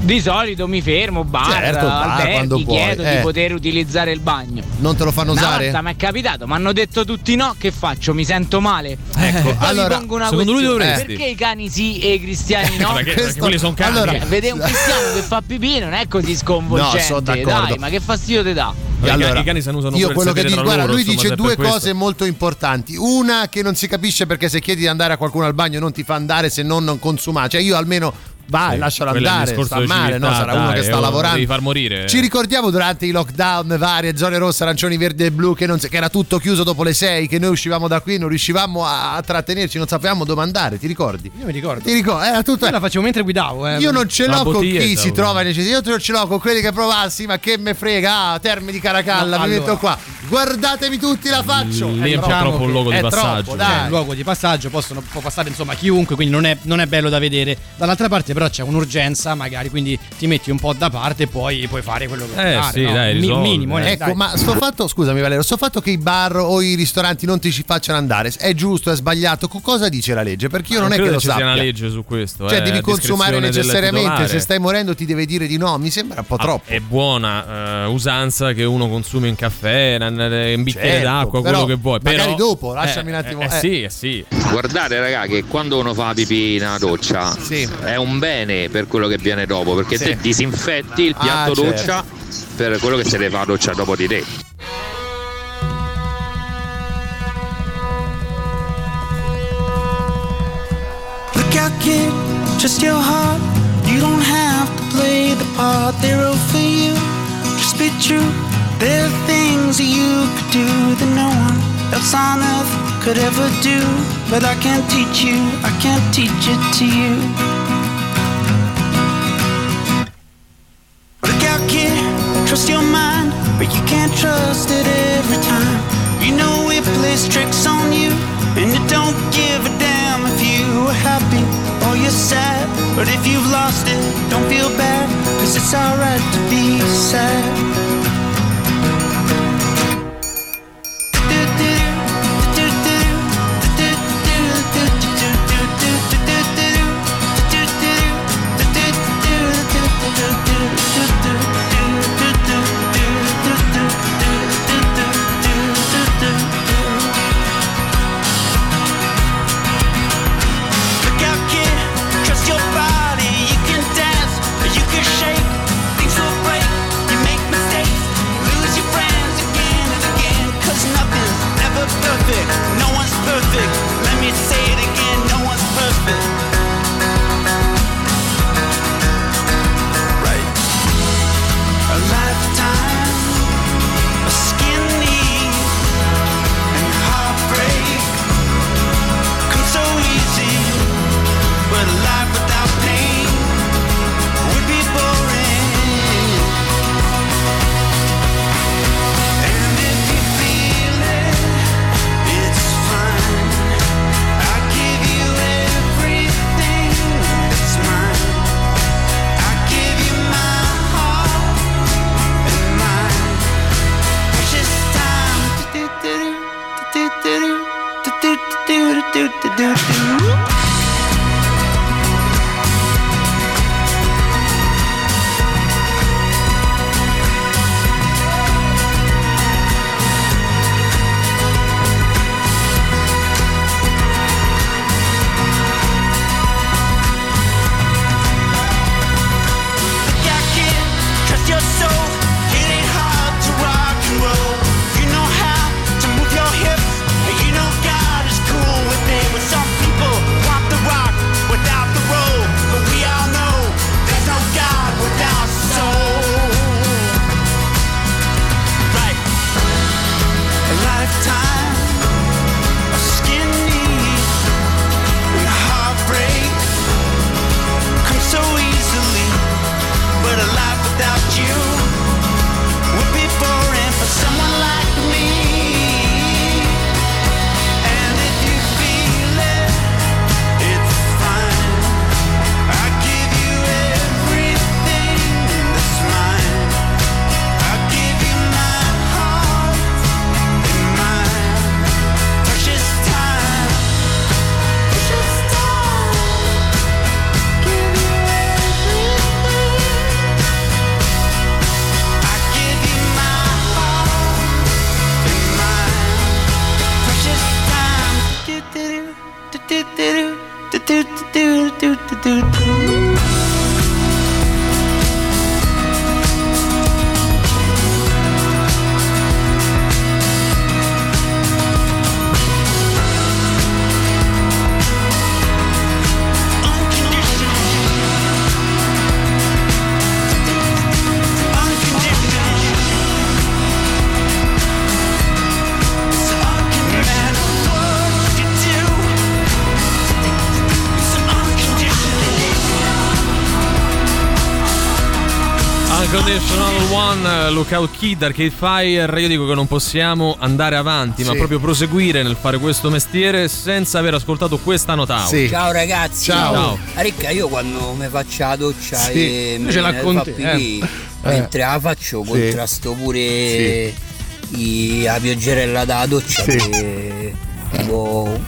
di solito mi fermo, bar, certo, alberghi, chiedo eh. di poter utilizzare il bagno. Non te lo fanno una usare? Volta mi è capitato, mi hanno detto tutti no, che faccio? Mi sento male. Ecco, allora, mi pongo una secondo lui dovresti. Perché i cani sì e i cristiani no? Perché, Questo... perché quelli sono cani. Allora, eh. vedere un cristiano che fa pipì non è così sconvolgente. No, sono d'accordo. Dai, ma che fastidio te dà? Allora, i cani se ne usano io quello che dico, guarda, loro, lui insomma, dice due cose questo. molto importanti. Una che non si capisce perché se chiedi di andare a qualcuno al bagno non ti fa andare se non non consumare. Cioè io almeno vai, eh, lascialo andare, sta male, civiltà, no? Sarà dai, uno che sta oh, lavorando. Devi far morire. Ci ricordiamo durante i lockdown, varie zone rosse, arancioni, verdi e blu, che, non, che era tutto chiuso dopo le sei, che noi uscivamo da qui, non riuscivamo a, a trattenerci, non sapevamo dove andare, ti ricordi? Io mi ricordo. Ti ricordo, era tutto. Io la facevo mentre guidavo. Eh. Io non ce l'ho con chi si trova in necessità, io non ce l'ho con quelli che provassi, ma che me frega, ah, Terme di Caracalla, no, mi allora, metto qua. guardatevi tutti la faccio. Lì è un diciamo troppo un luogo di passaggio. Troppo, è un luogo di passaggio, possono, può passare insomma chiunque, quindi non è, non è bello da vedere. Dall'altra parte però c'è un'urgenza magari, quindi ti metti un po' da parte e poi puoi fare quello che vuoi. Eh fare, sì, no? dai, Mi, minimo. Eh, ecco, dai. Ma sto fatto, scusami Valerio, sto fatto che i bar o i ristoranti non ti ci facciano andare, è giusto, è sbagliato? Cosa dice la legge? Perché io non, non è che lo sappia. C'è una legge su questo. Cioè eh, devi consumare necessariamente, se stai morendo ti deve dire di no, mi sembra un po' troppo. Ah, è buona uh, usanza che uno consumi un caffè, un bicchiere certo, d'acqua, quello che vuoi. Magari però, dopo, lasciami eh, un attimo. Eh, eh, eh. Sì, eh, sì. Guardate raga che quando uno fa pipì in una doccia sì. è un bene per quello che viene dopo, perché sì. te disinfetti il piatto ah, doccia certo. per quello che se ne fa a doccia dopo di te. Look out kid, just your heart. You don't have to play the part they wrote for you. Just be true. There are things that you could do that no one else on earth could ever do. But I can't teach you, I can't teach it to you. Look out kid, trust your mind, but you can't trust it every time. You know it plays tricks on you, and it don't give a damn if you are happy or you're sad. But if you've lost it, don't feel bad, cause it's alright to be sad. Conditional One, Lookout Kid, Arcade Fire. Io dico che non possiamo andare avanti, sì. ma proprio proseguire nel fare questo mestiere senza aver ascoltato questa nota. Sì. Ciao ragazzi. Ciao. Ciao. Ricca, io quando mi faccio la doccia sì. e mi racconti, eh. mentre eh. la faccio sì. contrasto pure sì. i, la pioggerella da doccia sì. che tipo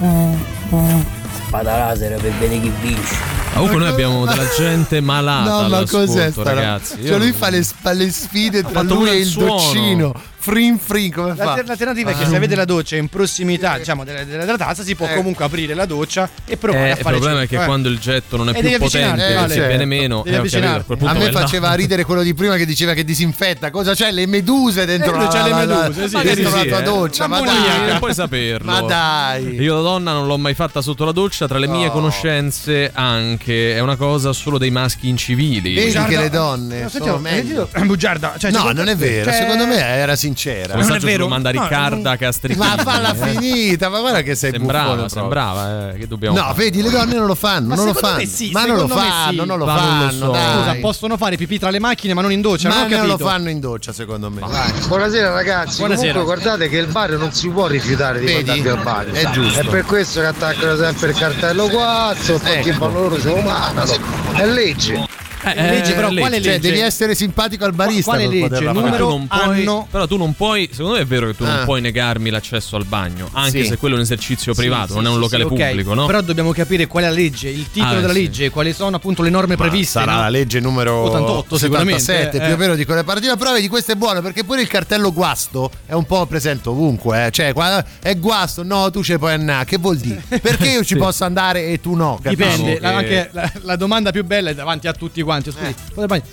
spada laser per vedere chi vince. Comunque noi abbiamo della gente malata. No, ma cos'è sta ragazzi? Cioè lui fa le, le sfide tra lui e il suono. doccino. Frin frin come fa? L'alternativa ah. è che se avete la doccia in prossimità, diciamo, della, della tazza, si può eh. comunque aprire la doccia e provare eh, a fare. Il problema getto. è che eh. quando il getto non è e più potente, eh, vale. viene meno. Eh, a, punto a me faceva là. ridere quello di prima che diceva che disinfetta. Cosa c'è? Le meduse dentro eh, la, c'è la, le meduse, la, sì, dentro sì, la tua eh. doccia. Ma, ma dai, non puoi saperlo. Ma dai, io da donna non l'ho mai fatta sotto la doccia. Tra le mie oh. conoscenze, anche è una cosa solo dei maschi incivili. Vedi che le donne sono meglio. Bugiarda. No, non è vero. Secondo me era sincero. Sincera. Non è vero, manda Riccardo Castrichini. Ma falla finita, ma guarda che sei sembrava, buffolo, sembrava eh, che dobbiamo No, fare. Vedi, le donne non lo fanno, ma non lo fanno. Sì, ma non lo fanno, sì. non lo ma fanno. Non lo so. Scusa, possono fare pipì tra le macchine, ma non in doccia, ma non, non lo fanno in doccia, secondo me. Vai. Buonasera ragazzi. Buonasera. Comunque guardate che il bar non si può rifiutare di vedi? guardarvi al bar. È sì. giusto. È per questo che attaccano sempre il cartello quattro, perché ecco. loro sono umano. È legge. Eh, legge, però, legge. Quale legge? Cioè, devi essere simpatico al barista. Quale legge? Numero, tu non puoi, anno. Però tu non puoi. Secondo me è vero che tu ah. non puoi negarmi l'accesso al bagno, anche sì. se quello è un esercizio privato, sì, non è un locale sì, sì, pubblico, okay. no? Però dobbiamo capire qual è la legge, il titolo ah, della sì. legge, quali sono appunto le norme Ma previste. Sarà no? la legge numero ottantotto, sicuramente settantasette, eh. più o meno di quella partita. Però vedi, questo è buono perché pure il cartello guasto è un po' presente ovunque. Eh. Cioè, è guasto, no, tu ce puoi andare. Che vuol dire? Perché io ci sì. posso andare e tu no? Dipende. Che... La, anche la, la domanda più bella è davanti a tutti. Eh.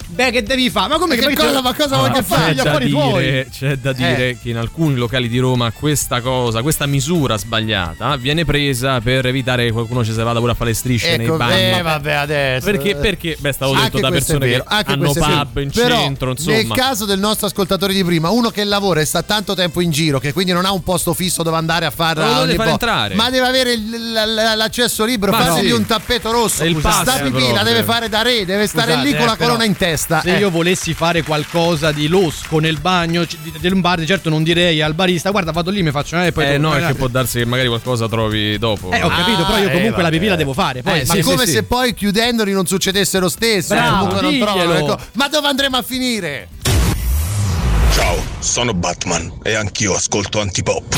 Beh, che devi fare? Ma come che, che cosa, ma cosa allora, vuoi fare? Gli affari tuoi. C'è da dire eh. che in alcuni locali di Roma questa cosa, questa misura sbagliata viene presa per evitare che qualcuno ci si vada pure a fare le strisce ecco, nei bagni. Eh, vabbè, adesso. Perché? Perché? Beh, stavo detto da persone che hanno pub in Però, centro, insomma. Nel caso del nostro ascoltatore di prima, uno che lavora e sta tanto tempo in giro, che quindi non ha un posto fisso dove andare a far ma ogni far entrare. Ma deve avere l'accesso libero, fategli un tappeto rosso. Sta pipì la deve fare da re, deve stare lì con eh, la corona in testa. Se eh. io volessi fare qualcosa di losco nel bagno del bar, certo non direi al barista: guarda, vado lì, mi faccio una e poi eh, no, è che può darsi che magari qualcosa trovi dopo. Eh, ho ah, capito, però io comunque eh, la pipì la devo fare. Poi, eh, ma sì, come sì, se sì. poi chiudendoli non succedesse lo stesso. Bravo, non trovo, ma dove andremo a finire? Ciao, sono Batman e anch'io ascolto Antipop.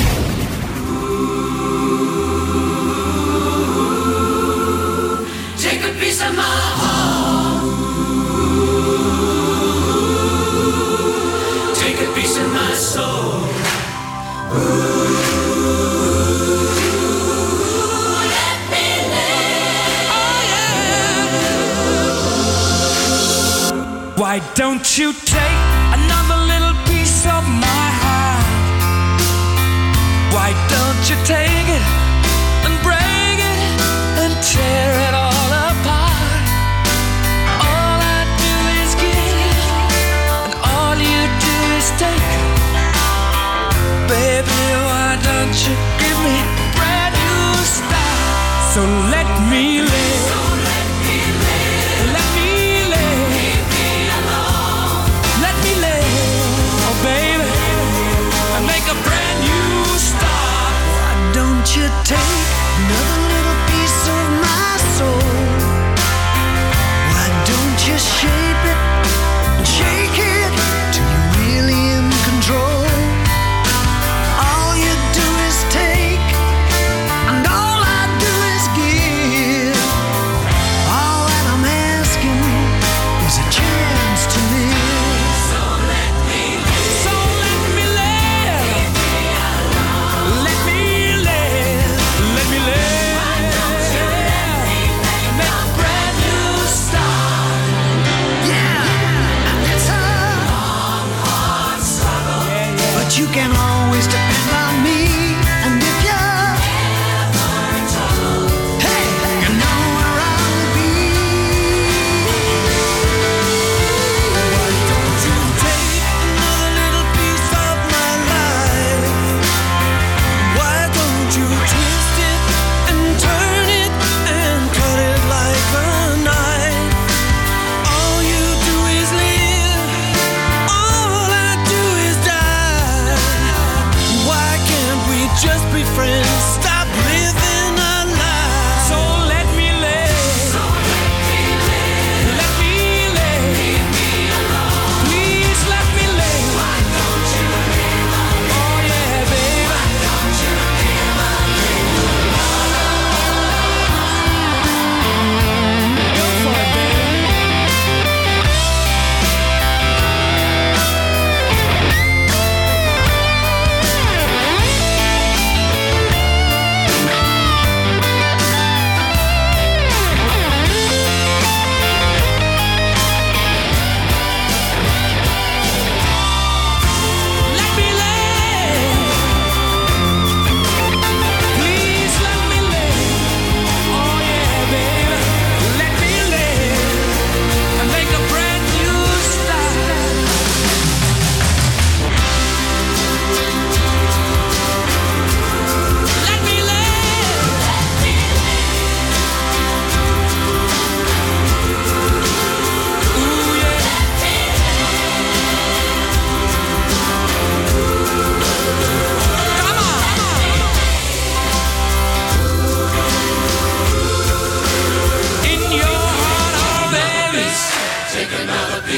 Why don't you take another little piece of my heart? Why don't you take it and break it and tear it all apart? All I do is give and all you do is take. Baby, why don't you give me a brand new start? So let me live. So let me live. Let me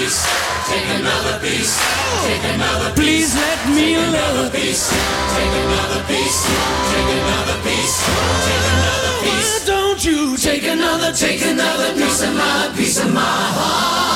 piece, take another piece, take another piece, please let me love piece, take another piece, take another piece, take another piece, why don't you take another, take another piece of my, piece of my heart.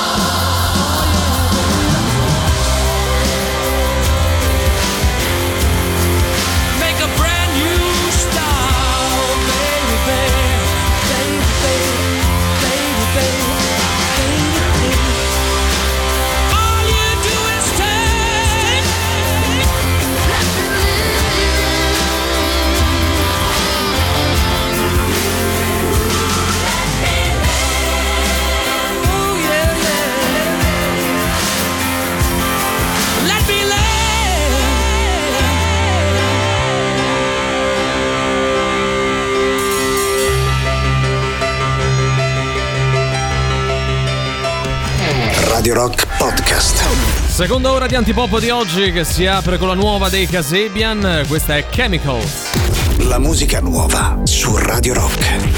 Radio Rock Podcast. Seconda ora di Antipop di oggi che si apre con la nuova dei Kasabian, questa è Chemicals. La musica nuova su Radio Rock.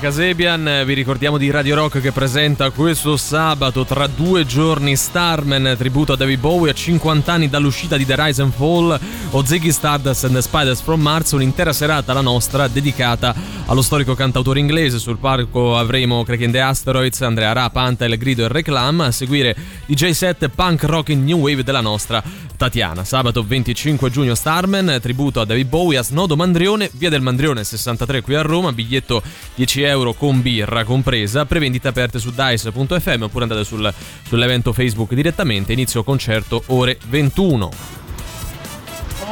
Kasabian, vi ricordiamo di Radio Rock che presenta questo sabato tra due giorni Starman, tributo a David Bowie a cinquanta anni dall'uscita di The Rise and Fall o Ziggy Stardust and the Spiders from Mars, un'intera serata la nostra dedicata allo storico cantautore inglese. Sul palco avremo Crack in the Asteroids, Andrea Ra, Pantel, Grido e Reclam, a seguire D J set punk rock in new wave della nostra Tatiana. Sabato venticinque giugno Starman, tributo a David Bowie a Snodo Mandrione, via del Mandrione sessantatré qui a Roma, biglietto dieci euro con birra compresa, prevendite aperte su dice punto effe emme oppure andate sul, sull'evento Facebook direttamente, inizio concerto ore ventuno.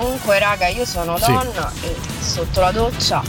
comunque raga io sono donna, sì. E sotto la doccia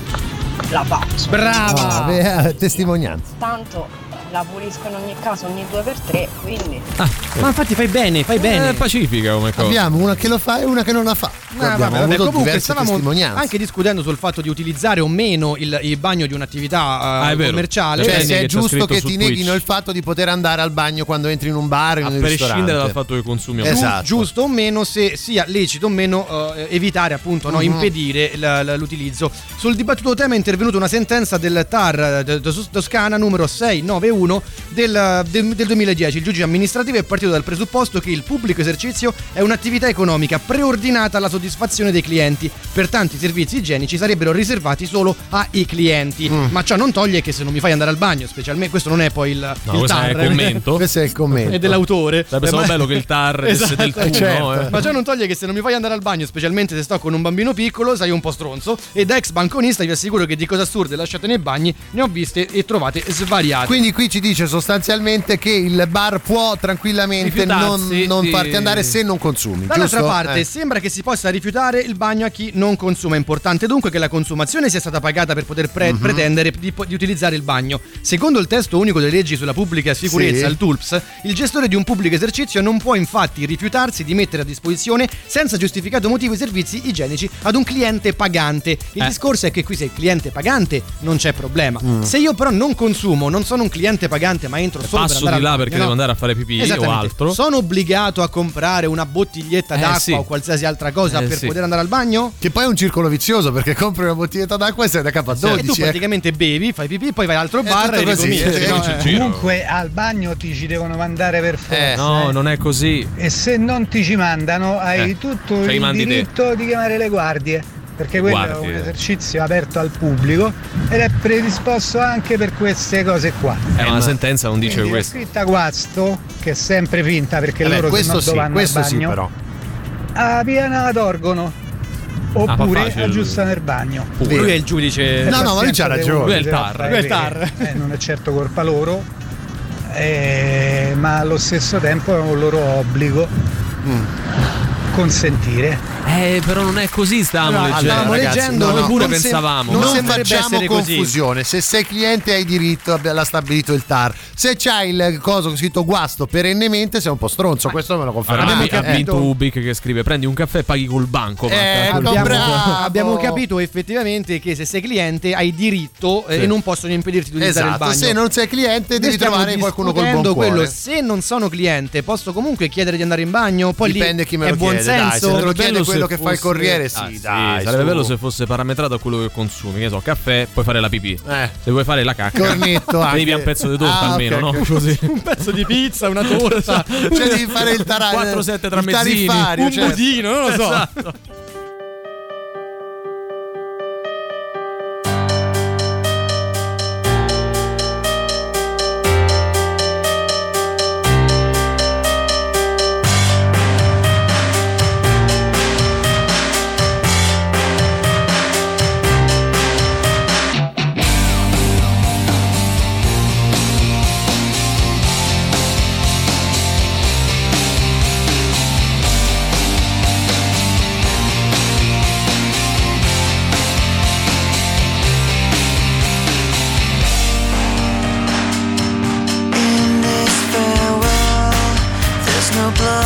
la faccio. Brava, ah, testimonianza. Tanto la pulisco in ogni caso ogni due per tre, quindi ah, ma infatti fai bene, fai bene. È pacifica come cosa. Abbiamo una che lo fa e una che non la fa. Ah, vabbè, vabbè, comunque stavamo anche discutendo sul fatto di utilizzare o meno il, il bagno di un'attività uh, ah, commerciale. Cioè, cioè se è giusto che ti neghino il fatto di poter andare al bagno quando entri in un bar, in a un ristorante, a prescindere dal fatto che consumi. Esatto. Giusto o meno, se sia lecito o meno uh, evitare appunto, mm-hmm. no, impedire l- l- l'utilizzo. Sul dibattuto tema è intervenuta una sentenza del T A R de- de- Toscana numero sei nove uno Del, del, del duemiladieci. Il giudice amministrativo è partito dal presupposto che il pubblico esercizio è un'attività economica preordinata alla soddisfazione dei clienti, pertanto i servizi igienici sarebbero riservati solo ai clienti. Mm. Ma ciò non toglie che se non mi fai andare al bagno, specialmente questo non è poi il, no, il questo T A R, è il commento. Questo è il commento. È dell'autore. Sarebbe stato eh, bello che il T A R esatto, del tuo, certo. no, eh. Ma ciò non toglie che se non mi fai andare al bagno, specialmente se sto con un bambino piccolo, sei un po' stronzo. E da ex banconista vi assicuro che di cose assurde lasciate nei bagni ne ho viste e trovate svariate. Quindi qui ci dice sostanzialmente che il bar può tranquillamente non, non di... farti andare se non consumi. Dall'altra giusto? parte eh. sembra che si possa rifiutare il bagno a chi non consuma. È importante dunque che la consumazione sia stata pagata per poter pre- mm-hmm. pretendere di, di utilizzare il bagno. Secondo il testo unico delle leggi sulla pubblica sicurezza, sì. il T U L P S, il gestore di un pubblico esercizio non può infatti rifiutarsi di mettere a disposizione senza giustificato motivo i servizi igienici ad un cliente pagante. Il eh. discorso è che qui se il cliente pagante non c'è problema. Mm. Se io però non consumo, non sono un cliente pagante ma entro e solo passo per di là perché no. devo andare a fare pipì o altro, sono obbligato a comprare una bottiglietta eh, d'acqua sì. o qualsiasi altra cosa eh, per sì. poter andare al bagno, che poi è un circolo vizioso perché compri una bottiglietta d'acqua e sei da capo a dodici e tu praticamente bevi, fai pipì, poi vai all'altro è bar e ricominci eh, no, eh. comunque al bagno ti ci devono mandare per forza eh, no eh. non è così, e se non ti ci mandano hai eh. tutto cioè, il diritto te. di chiamare le guardie, perché quello Guardi. è un esercizio aperto al pubblico ed è predisposto anche per queste cose qua. Eh, ma la sentenza non dice quindi questo. La scritta guasto, che è sempre finta perché eh loro beh, questo sì, vanno questo al bagno, sì, però. A piena la torgono. Oppure ah, aggiustano il bagno. Pure. Lui è il giudice. No, no, ma lui c'ha ragione. Lui è il T A R. Lui è il T A R. Eh, non è certo colpa loro, eh, ma allo stesso tempo è un loro obbligo. Mm. Consentire. Eh, però non è così, stavamo no, leggendo. Stavamo ragazzi, leggendo, no, noi pure non pensavamo. Se, non non facciamo confusione. Così. Se sei cliente hai diritto, l'ha stabilito il T A R. Se c'hai il coso scritto guasto perennemente sei un po' stronzo, ah, questo me lo confermo. Abbiamo capito Ubic eh. che scrive: prendi un caffè e paghi col banco. Eh, abbiamo, abbiamo capito effettivamente che se sei cliente hai diritto sì. e non possono impedirti di utilizzare esatto. il bagno. Se non sei cliente devi trovare qualcuno col buon cuore. Quello. Se non sono cliente posso comunque chiedere di andare in bagno, poi dipende lì chi me lo chiede. Dai, se te lo chiede quello che fosse... fa il corriere, sì, ah, sì dai, sarebbe su. bello se fosse parametrato a quello che consumi. Che so, caffè, puoi fare la pipì. Eh. Se vuoi fare la cacca, cornetto, bevi un pezzo di torta ah, almeno, okay, no? Così. Un pezzo di pizza, una torta, cioè devi fare il tarare, quattro sette tramezzini, un certo. budino, non lo so. Esatto. Go!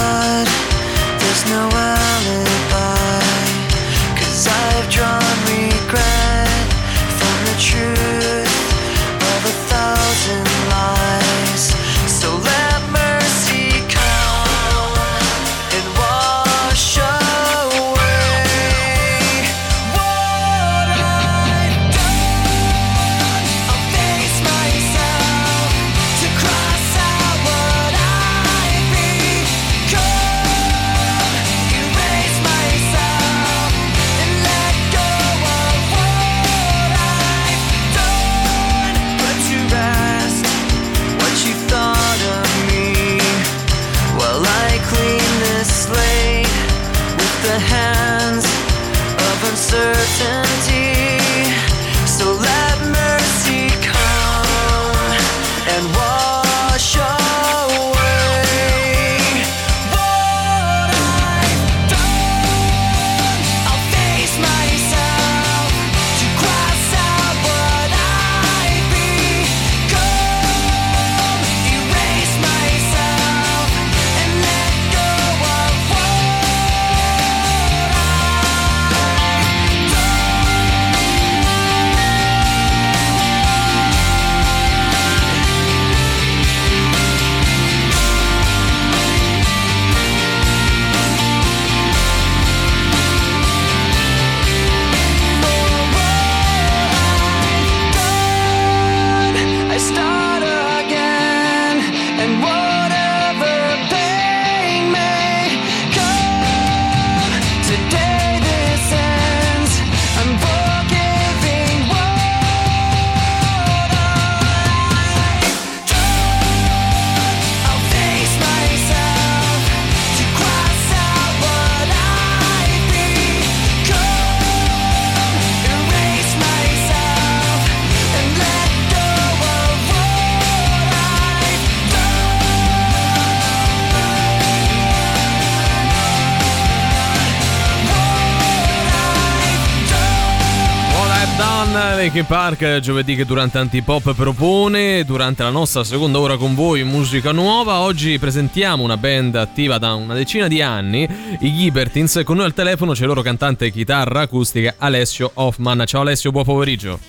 Hoffman, Linkin Park, giovedì che durante Antipop propone, durante la nostra seconda ora con voi, musica nuova. Oggi presentiamo una band attiva da una decina di anni, i Ghibertins. Con noi al telefono c'è il loro cantante e chitarra acustica Alessio Hoffman. Ciao Alessio, buon pomeriggio.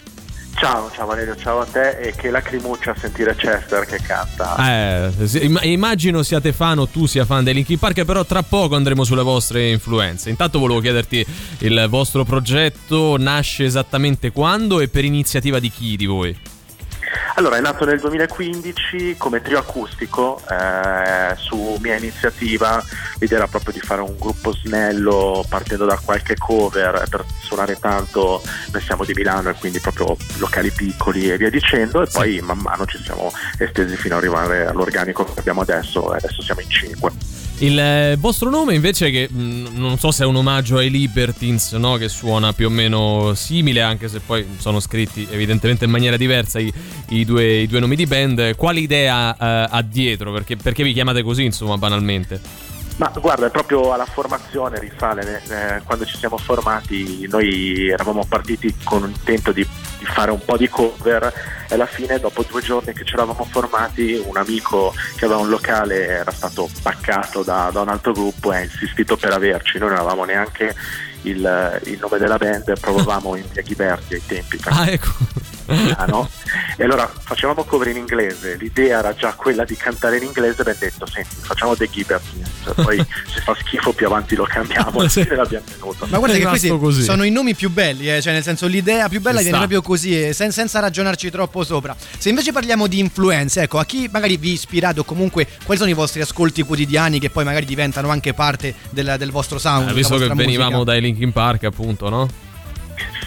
Ciao, ciao Valerio, ciao a te, e che lacrimuccia a sentire Chester che canta. Eh, immagino siate fan o tu sia fan dei Linkin Park, però tra poco andremo sulle vostre influenze. Intanto volevo chiederti, il vostro progetto nasce esattamente quando e per iniziativa di chi di voi? Allora, è nato nel duemilaquindici come trio acustico, eh, su mia iniziativa. L'idea era proprio di fare un gruppo snello partendo da qualche cover per suonare tanto. Noi siamo di Milano e quindi proprio locali piccoli e via dicendo, e poi sì, man mano ci siamo estesi fino ad arrivare all'organico che abbiamo adesso, e adesso siamo in cinque. Il vostro nome invece, che mh, non so se è un omaggio ai Libertines, no? Che suona più o meno simile, anche se poi sono scritti evidentemente in maniera diversa i, i, due, i due nomi di band. Quale idea eh, ha dietro? Perché, perché vi chiamate così, insomma, banalmente? Ma guarda, proprio alla formazione risale, eh, quando ci siamo formati noi eravamo partiti con l'intento di, di fare un po' di cover, e alla fine dopo due giorni che ci eravamo formati un amico che aveva un locale era stato paccato da, da un altro gruppo e ha insistito per averci. Noi non avevamo neanche il, il nome della band, provavamo in via Ghiberti ai tempi. Ah, ecco. Milano, e allora facevamo cover in inglese, l'idea era già quella di cantare in inglese, abbiamo detto senti, facciamo The Ghibertins, poi se fa schifo più avanti lo cambiamo, e sì, l'abbiamo tenuto. Ma guarda che questi così sono i nomi più belli, eh? Cioè nel senso l'idea più bella viene proprio così, eh? Sen- senza ragionarci troppo sopra. Se invece parliamo di influenze, ecco, a chi magari vi ispirate, o comunque quali sono i vostri ascolti quotidiani che poi magari diventano anche parte del, del vostro sound? Eh, visto che venivamo musica dai Linkin Park, appunto, no?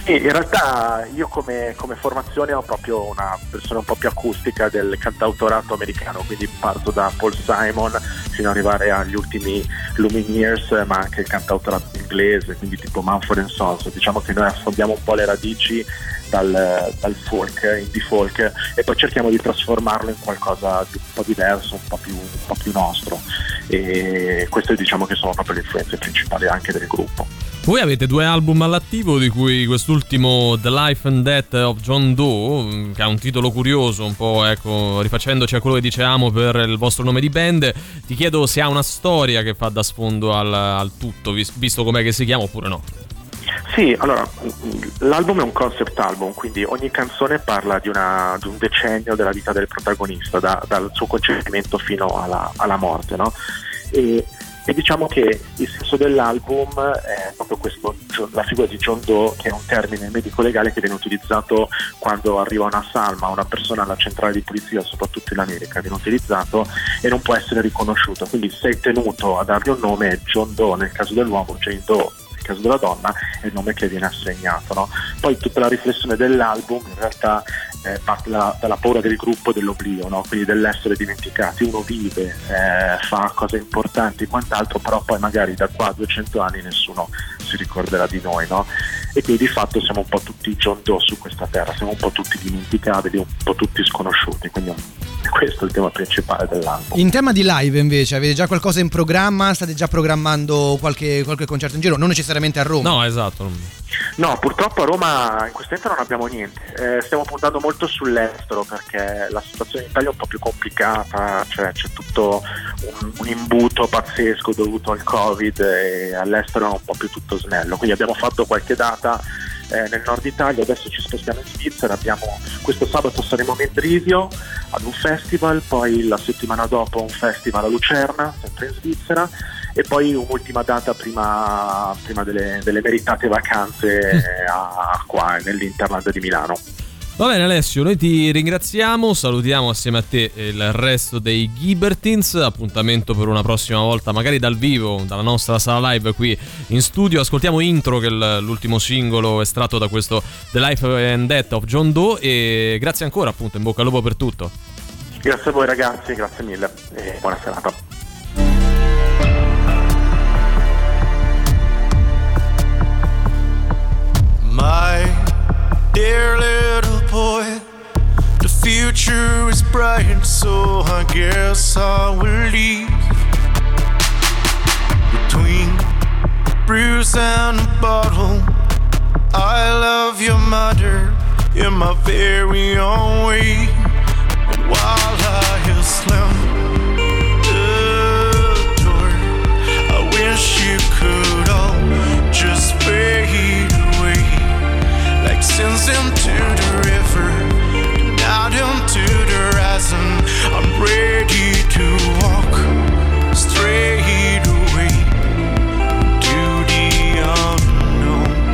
Sì, in realtà io come, come formazione ho proprio una persona un po' più acustica del cantautorato americano, quindi parto da Paul Simon fino ad arrivare agli ultimi Lumineers, ma anche il cantautorato inglese, quindi tipo Mumford and Sons. Diciamo che noi affondiamo un po' le radici dal, dal folk, indie folk, e poi cerchiamo di trasformarlo in qualcosa di un po' diverso, un po' più, un po' più nostro, e queste diciamo che sono proprio le influenze principali anche del gruppo. Voi avete due album all'attivo, di cui quest'ultimo The Life and Death of John Doe, che ha un titolo curioso un po', ecco, rifacendoci a quello che dicevamo per il vostro nome di band. Ti chiedo se ha una storia che fa da sfondo al, al tutto, visto com'è che si chiama, oppure no? Sì, allora, l'album è un concept album, quindi ogni canzone parla di, una, di un decennio della vita del protagonista, da, dal suo concepimento fino alla, alla morte, no? E E diciamo che il senso dell'album è proprio questo, la figura di John Doe, che è un termine medico-legale che viene utilizzato quando arriva una salma, una persona alla centrale di polizia, soprattutto in America, viene utilizzato e non può essere riconosciuto. Quindi sei tenuto a dargli un nome, John Doe nel caso dell'uomo, Jane Doe nel caso della donna, è il nome che viene assegnato, no? Poi tutta la riflessione dell'album in realtà eh, parla dalla paura del gruppo, dell'oblio, no? Quindi dell'essere dimenticati. Uno vive, eh, fa cose importanti e quant'altro, però poi magari da qua a duecento anni nessuno si ricorderà di noi, no? E quindi di fatto siamo un po' tutti John Doe su questa terra, siamo un po' tutti dimenticabili, un po' tutti sconosciuti, quindi questo è il tema principale dell'album. In tema di live invece avete già qualcosa in programma? State già programmando qualche, qualche concerto in giro? Non necessariamente a Roma. No, esatto. No, purtroppo a Roma in questo momento non abbiamo niente, eh, stiamo puntando molto sull'estero perché la situazione in Italia è un po' più complicata, cioè c'è tutto un, un imbuto pazzesco dovuto al Covid, e all'estero è un po' più tutto snello, quindi abbiamo fatto qualche data Eh, nel nord Italia, adesso ci spostiamo in Svizzera. Abbiamo questo sabato saremo a Mendrisio ad un festival, poi la settimana dopo un festival a Lucerna, sempre in Svizzera, e poi un'ultima data prima, prima delle, delle meritate vacanze a, qua nell'Interland di Milano. Va bene Alessio, noi ti ringraziamo, salutiamo assieme a te il resto dei Ghibertins. Appuntamento per una prossima volta, magari dal vivo, dalla nostra sala live qui in studio. Ascoltiamo Intro, che è l'ultimo singolo estratto da questo The Life and Death of John Doe, e grazie ancora, appunto, in bocca al lupo per tutto. Grazie a voi ragazzi, grazie mille e buona serata. My dear little boy, the future is bright, so I guess I will leave. Between bruise and a bottle, I love your mother. in my very own way. And while I have slept the door, I wish you could all just fade away, like sins into the river, and out into the horizon. I'm ready to walk straight away to the unknown.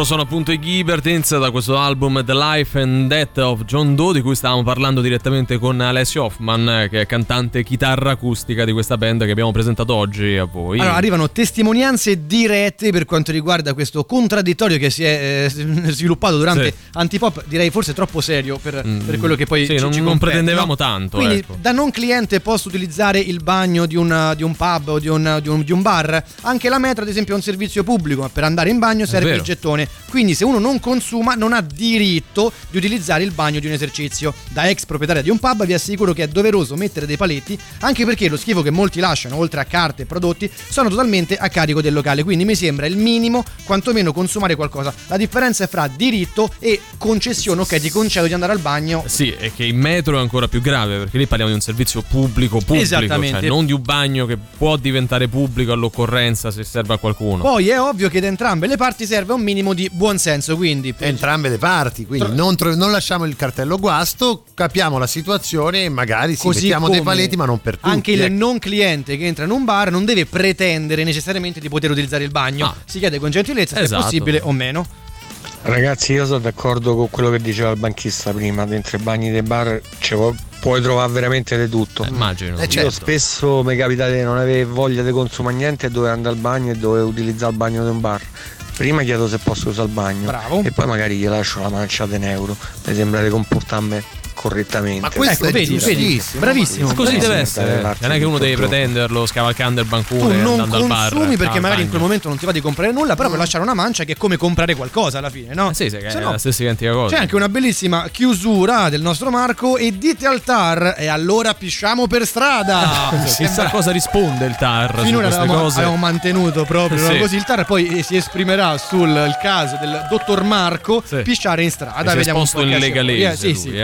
Sono appunto i Ghibertins da questo album The Life and Death of John Doe, di cui stavamo parlando direttamente con Alessio Hoffman, che è cantante chitarra acustica di questa band che abbiamo presentato oggi a voi. Allora, arrivano testimonianze dirette per quanto riguarda questo contraddittorio che si è eh, sviluppato durante sì. Antipop, direi forse troppo serio per, mm, per quello che poi sì, ci, non, ci non pretendevamo tanto. Quindi ecco, da non cliente posso utilizzare il bagno di, una, di un pub o di un, di, un, di un bar. Anche la metro ad esempio è un servizio pubblico, ma per andare in bagno serve il gettone. Quindi se uno non consuma non ha diritto di utilizzare il bagno di un esercizio. Da ex proprietaria di un pub vi assicuro che è doveroso mettere dei paletti, anche perché lo schifo che molti lasciano, oltre a carte e prodotti, sono totalmente a carico del locale. Quindi mi sembra il minimo quantomeno consumare qualcosa. La differenza è fra diritto e concessione. Ok, ti concedo di andare al bagno. Sì, è che in metro è ancora più grave, perché lì parliamo di un servizio pubblico pubblico. Esattamente. Cioè non di un bagno che può diventare pubblico all'occorrenza se serve a qualcuno. Poi è ovvio che da entrambe le parti serve un minimo di buon senso, quindi per entrambe le parti, quindi Tra... non, tro- non lasciamo il cartello guasto, capiamo la situazione e magari si sì, mettiamo dei paletti, ma non per tutti. Anche il non cliente che entra in un bar non deve pretendere necessariamente di poter utilizzare il bagno, ah. si chiede con gentilezza, esatto, se è possibile o meno. Ragazzi, io sono d'accordo con quello che diceva il banchista prima, dentro i bagni dei bar ci vuole, puoi trovare veramente di tutto. Immagino. Eh, certo. Io spesso mi capita di non avere voglia di consumare niente e dovevo andare al bagno e dovevo utilizzare il bagno di un bar. Prima chiedo se posso usare il bagno. Bravo. E poi magari gli lascio la manciata in euro. Mi sembra di comportarmi correttamente. Ma questo ecco, è vedi, vedi, bravissimo. Così deve essere. Non è che uno deve pretenderlo scavalcando il bancone, tu non andando al bar. Consumi perché magari bagno. In quel momento non ti va di comprare nulla, però puoi mm. lasciare una mancia che è come comprare qualcosa alla fine, no? Eh sì, sì, che è no, la stessa identica cosa. C'è anche una bellissima chiusura del nostro Marco. E dite al T A R e allora pisciamo per strada. No, chissà cosa risponde il T A R. Finora su avevamo, cose. Abbiamo mantenuto proprio sì. così. Il T A R poi si esprimerà sul il caso del dottor Marco sì. pisciare in strada. E vediamo si è un po' il legalese. Sì, sì.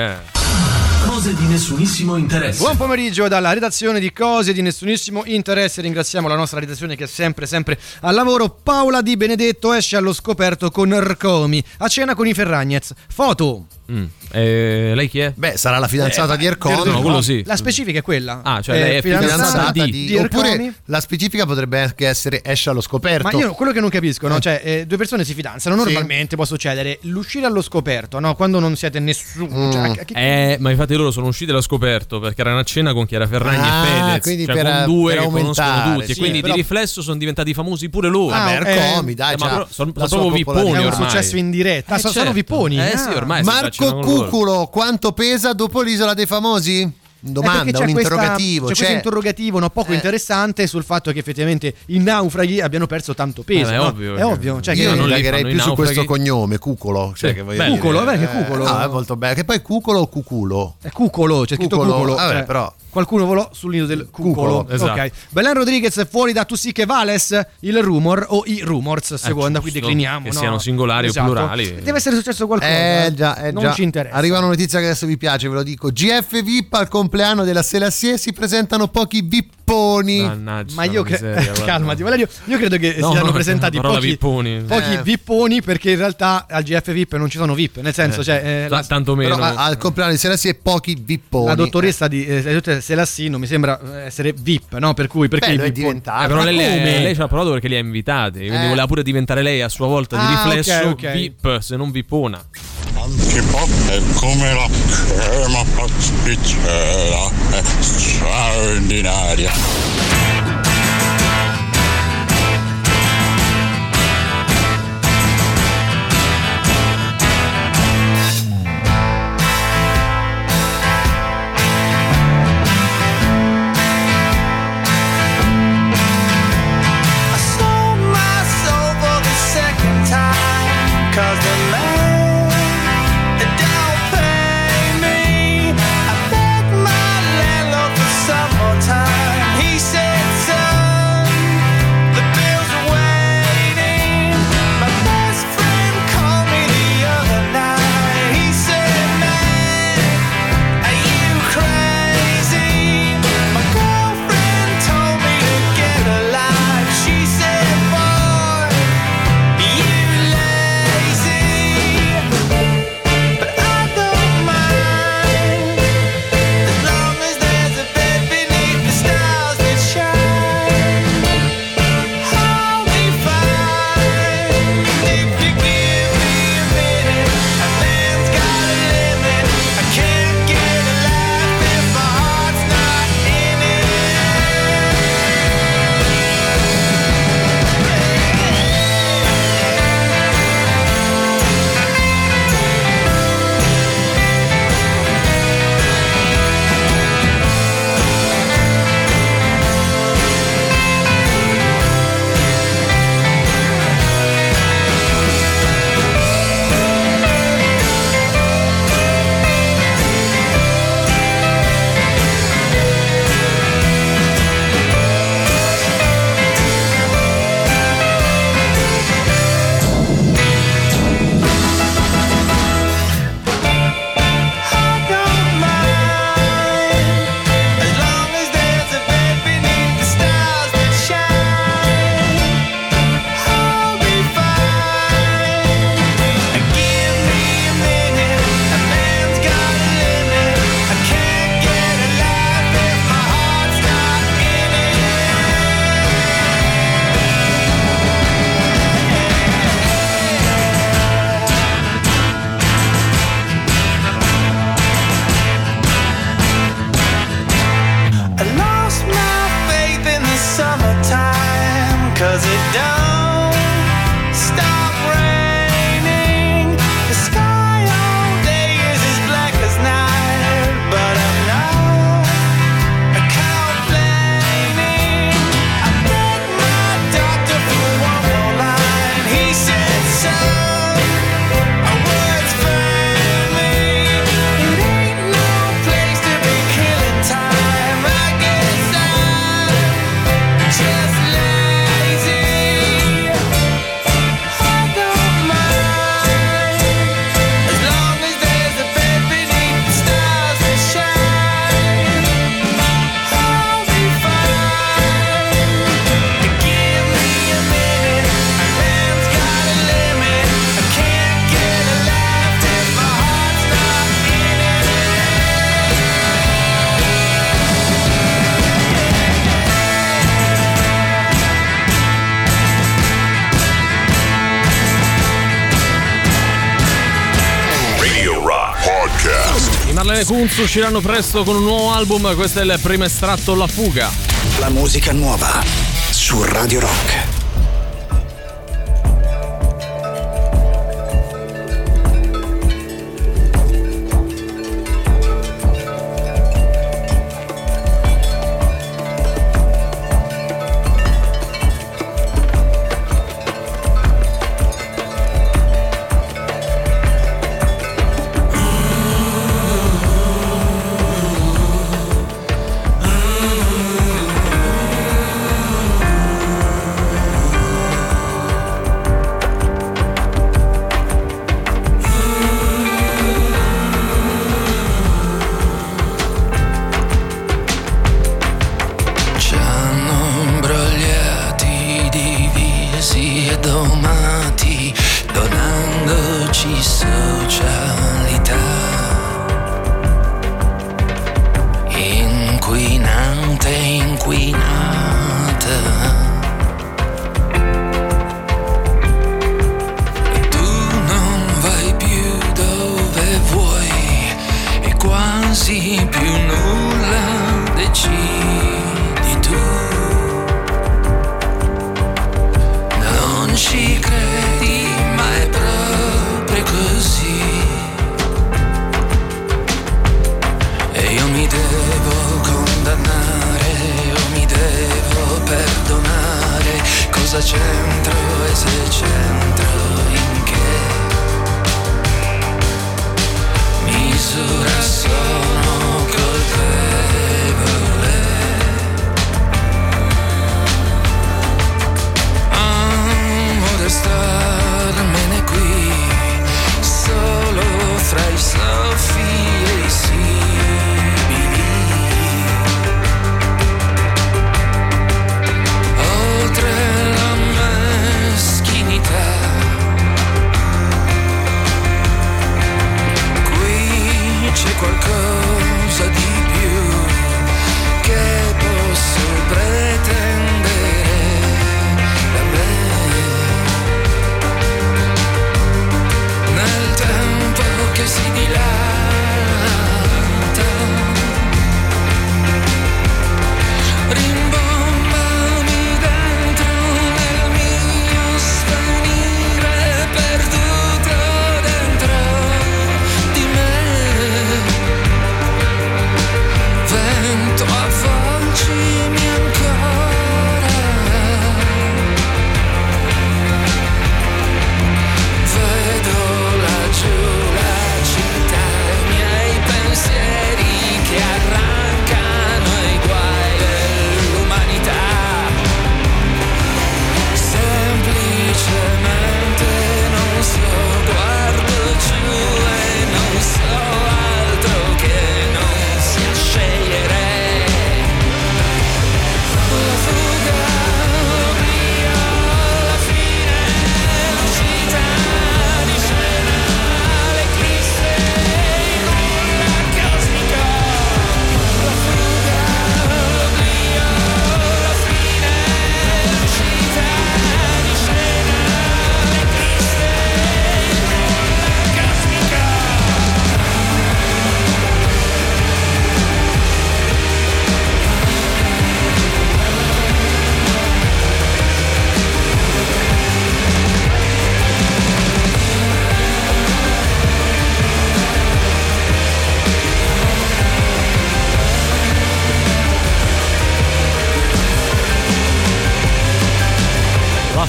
Cose di nessunissimo interesse. Buon pomeriggio dalla redazione di Cose di nessunissimo interesse. Ringraziamo la nostra redazione che è sempre sempre al lavoro. Paola Di Benedetto esce allo scoperto con Ercomi a cena con i Ferragnez. Foto. Mm. Eh, lei chi è? Beh, sarà la fidanzata eh, di Ercomi. No, quello sì. La specifica è quella. Ah, cioè eh, lei è fidanzata, fidanzata di, di, di Ercomi. Oppure la specifica potrebbe anche essere esce allo scoperto. Ma io quello che non capisco, no? Cioè eh, due persone si fidanzano, normalmente sì, può succedere. L'uscire allo scoperto, no? Quando non siete nessuno. Mm. Cioè, a chi... Eh, ma infatti loro sono usciti allo scoperto perché erano a cena con Chiara Ferragni ah, e Fedez, cioè per, con due per che conoscono tutti, sì, e quindi però... di riflesso sono diventati famosi pure loro. Ah, Ercomi, eh, dai, ma già, sono proprio vipponi ormai. È successo in diretta. Ah, sono vipponi. Eh sì, ormai. Marco Cuculo, quanto pesa dopo l'Isola dei Famosi? Domanda, un questa, interrogativo. C'è, c'è questo interrogativo no, poco eh. interessante sul fatto che effettivamente i naufraghi abbiano perso tanto peso. Eh, è no? ovvio. È ovvio. Cioè io che non indagherei più su questo cognome, Cuculo. Cioè, sì, che voglio Cuculo, dire. Vabbè, che Cuculo. Ah, è molto bello. Che poi Cuculo o Cuculo? È Cuculo, c'è scritto Cuculo. Cuculo. Vabbè, cioè, però. Qualcuno volò sul nido del Cuculo. Cuculo. Esatto. Okay. Belen Rodriguez è fuori da Tu sì che vales, il rumor o i rumors, a seconda, qui decliniamo. Che no? siano singolari esatto. o plurali. Deve essere successo qualcosa. Eh già, eh non già. ci interessa. Arriva una notizia che adesso vi piace, ve lo dico. G F V I P al compleanno della Selassie si presentano pochi vipponi. Mannaggia, ma io cre- miseria, calmati Valerio, io credo che no, siano no, presentati pochi vipponi. Pochi eh. vipponi, perché in realtà al G F V I P non ci sono V I P, nel senso eh. cioè eh, la, tanto meno. Però, al compleanno di Selassie pochi vipponi. La dottoressa eh. di eh, Selassie non mi sembra essere V I P, no? Per cui perché è diventata eh, però lei, lei, lei ci ha provato perché li ha invitati, quindi eh. voleva pure diventare lei a sua volta ah, di riflesso okay, okay. V I P, se non vipona. Antipop è come la crema pasticcera, è straordinaria. He said so. Marlene Kunz usciranno presto con un nuovo album. Questo è il primo estratto, La Fuga. La musica nuova su Radio Rock.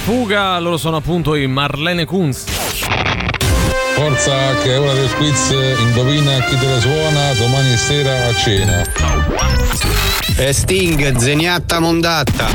Fuga, loro sono appunto i Marlene Kunz. Forza che è ora del quiz, indovina chi te la suona domani sera a cena. E Sting, Zeniatta Mondatta.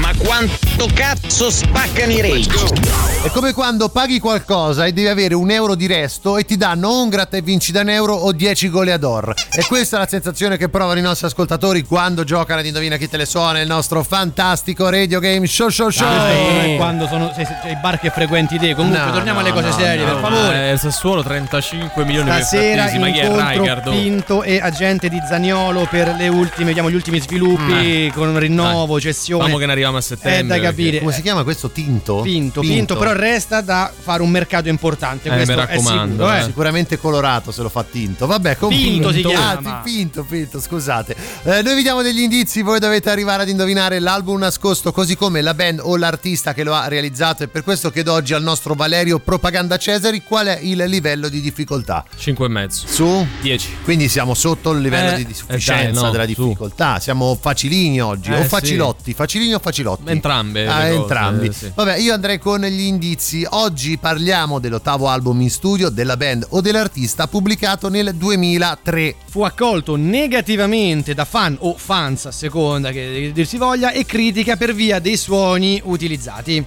Ma quanto cazzo spaccano i Rage? È come quando paghi qualcosa e devi avere un euro di resto e ti danno un gratta e vinci da un euro o dieci goleador. E questa è la sensazione che provano i nostri ascoltatori quando giocano ad Indovina chi te le suona, il nostro fantastico radio game show show show. Ah, eh. Quando sono sei, sei, sei bar che frequenti te. Comunque no, torniamo no, alle cose no, serie, no, per favore. Eh, Sassuolo trentacinque milioni stasera per partiti, incontro Pinto e agente di Zaniolo per le ultime, diciamo, gli ultimi sviluppi mm. con un rinnovo, dai, cessione. Vamo che ne arriviamo a settembre. È da capire. Perché... Come si chiama questo? Tinto? Pinto, Pinto. Pinto, però resta da fare un mercato importante. Eh, questo mi raccomando. È sicuro, eh. Eh. Sicuramente colorato se lo fa Tinto. Vabbè, con Pinto, Pinto si chiama. Ah, Pinto, Pinto, scusate. Eh, noi vi diamo degli indizi, voi dovete arrivare ad indovinare l'album nascosto, così come la band o l'artista che lo ha realizzato. E per questo chiedo oggi al nostro Valerio Propaganda Cesari qual è il livello di difficoltà. cinque e mezzo su dieci. Quindi siamo sotto il livello eh, di insufficienza, eh dai, no, della difficoltà. Su. Siamo facilini oggi, eh, o facilotti, sì. Facilini o facilotti? Entrambe. Ah, entrambi. Eh, sì. Vabbè, io andrei con gli indizi. Oggi parliamo dell'ottavo album in studio della band o dell'artista pubblicato nel duemilatré. Fu accolto negativamente da fan o fans, a seconda che dir si voglia, e critica per via dei suoni utilizzati.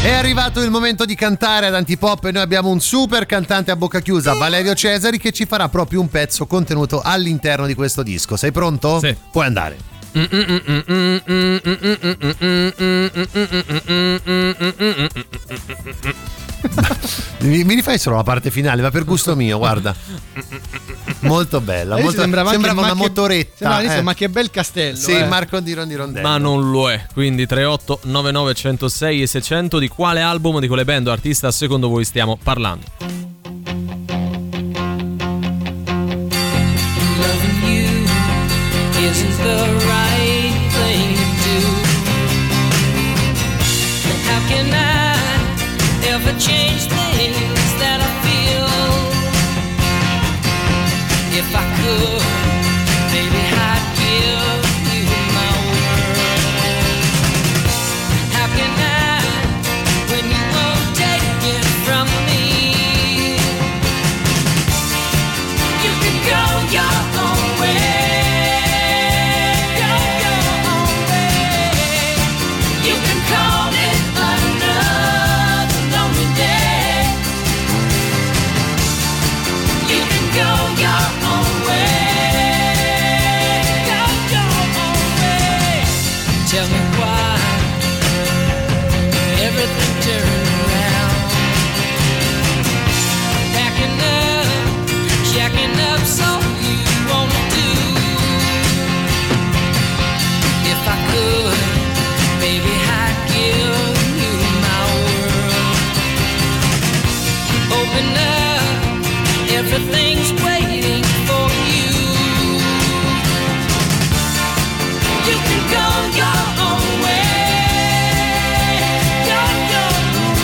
È arrivato il momento di cantare ad Antipop e noi abbiamo un super cantante a bocca chiusa, Valerio Cesari, che ci farà proprio un pezzo contenuto all'interno di questo disco. Sei pronto? Sì. Puoi andare. mi, mi rifai solo la parte finale, ma per gusto mio, guarda. Molto bella, molto, sembrava, sembrava una che, motoretta. Sembrava, eh. Lì, ma che bel castello. Sì, eh. Marco di Rondi Rondello. Ma non lo è. Quindi trentotto novantanove centosei e seicento, di quale album, di quale band o artista secondo voi stiamo parlando? If I could, baby, I'd give you my word. How can I, when you won't take it from me? You can go your own way, go your own way. You can call it another lonely day. You can go your own. Tell me why everything turned around. Packing up, shacking up, so you won't do. If I could, baby, I'd give you my world. Open up, everything's waiting for you. You can go your own way, go your own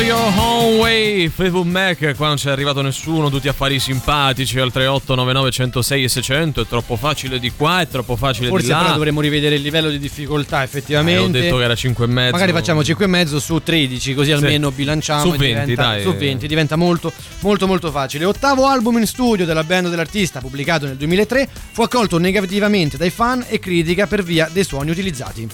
Go Your Own Way, Facebook Mac, qua non c'è arrivato nessuno, tutti affari simpatici al tre otto nove nove uno zero sei e sei zero zero, è troppo facile di qua, è troppo facile forse di là. Forse però dovremmo rivedere il livello di difficoltà effettivamente. Eh, ho detto che era cinque e mezzo. Magari facciamo cinque e mezzo su tredici, così almeno sì, bilanciamo. Su venti, diventa, dai. Su venti diventa molto molto molto facile. Ottavo album in studio della band dell'artista, pubblicato nel duemilatré, fu accolto negativamente dai fan e critica per via dei suoni utilizzati.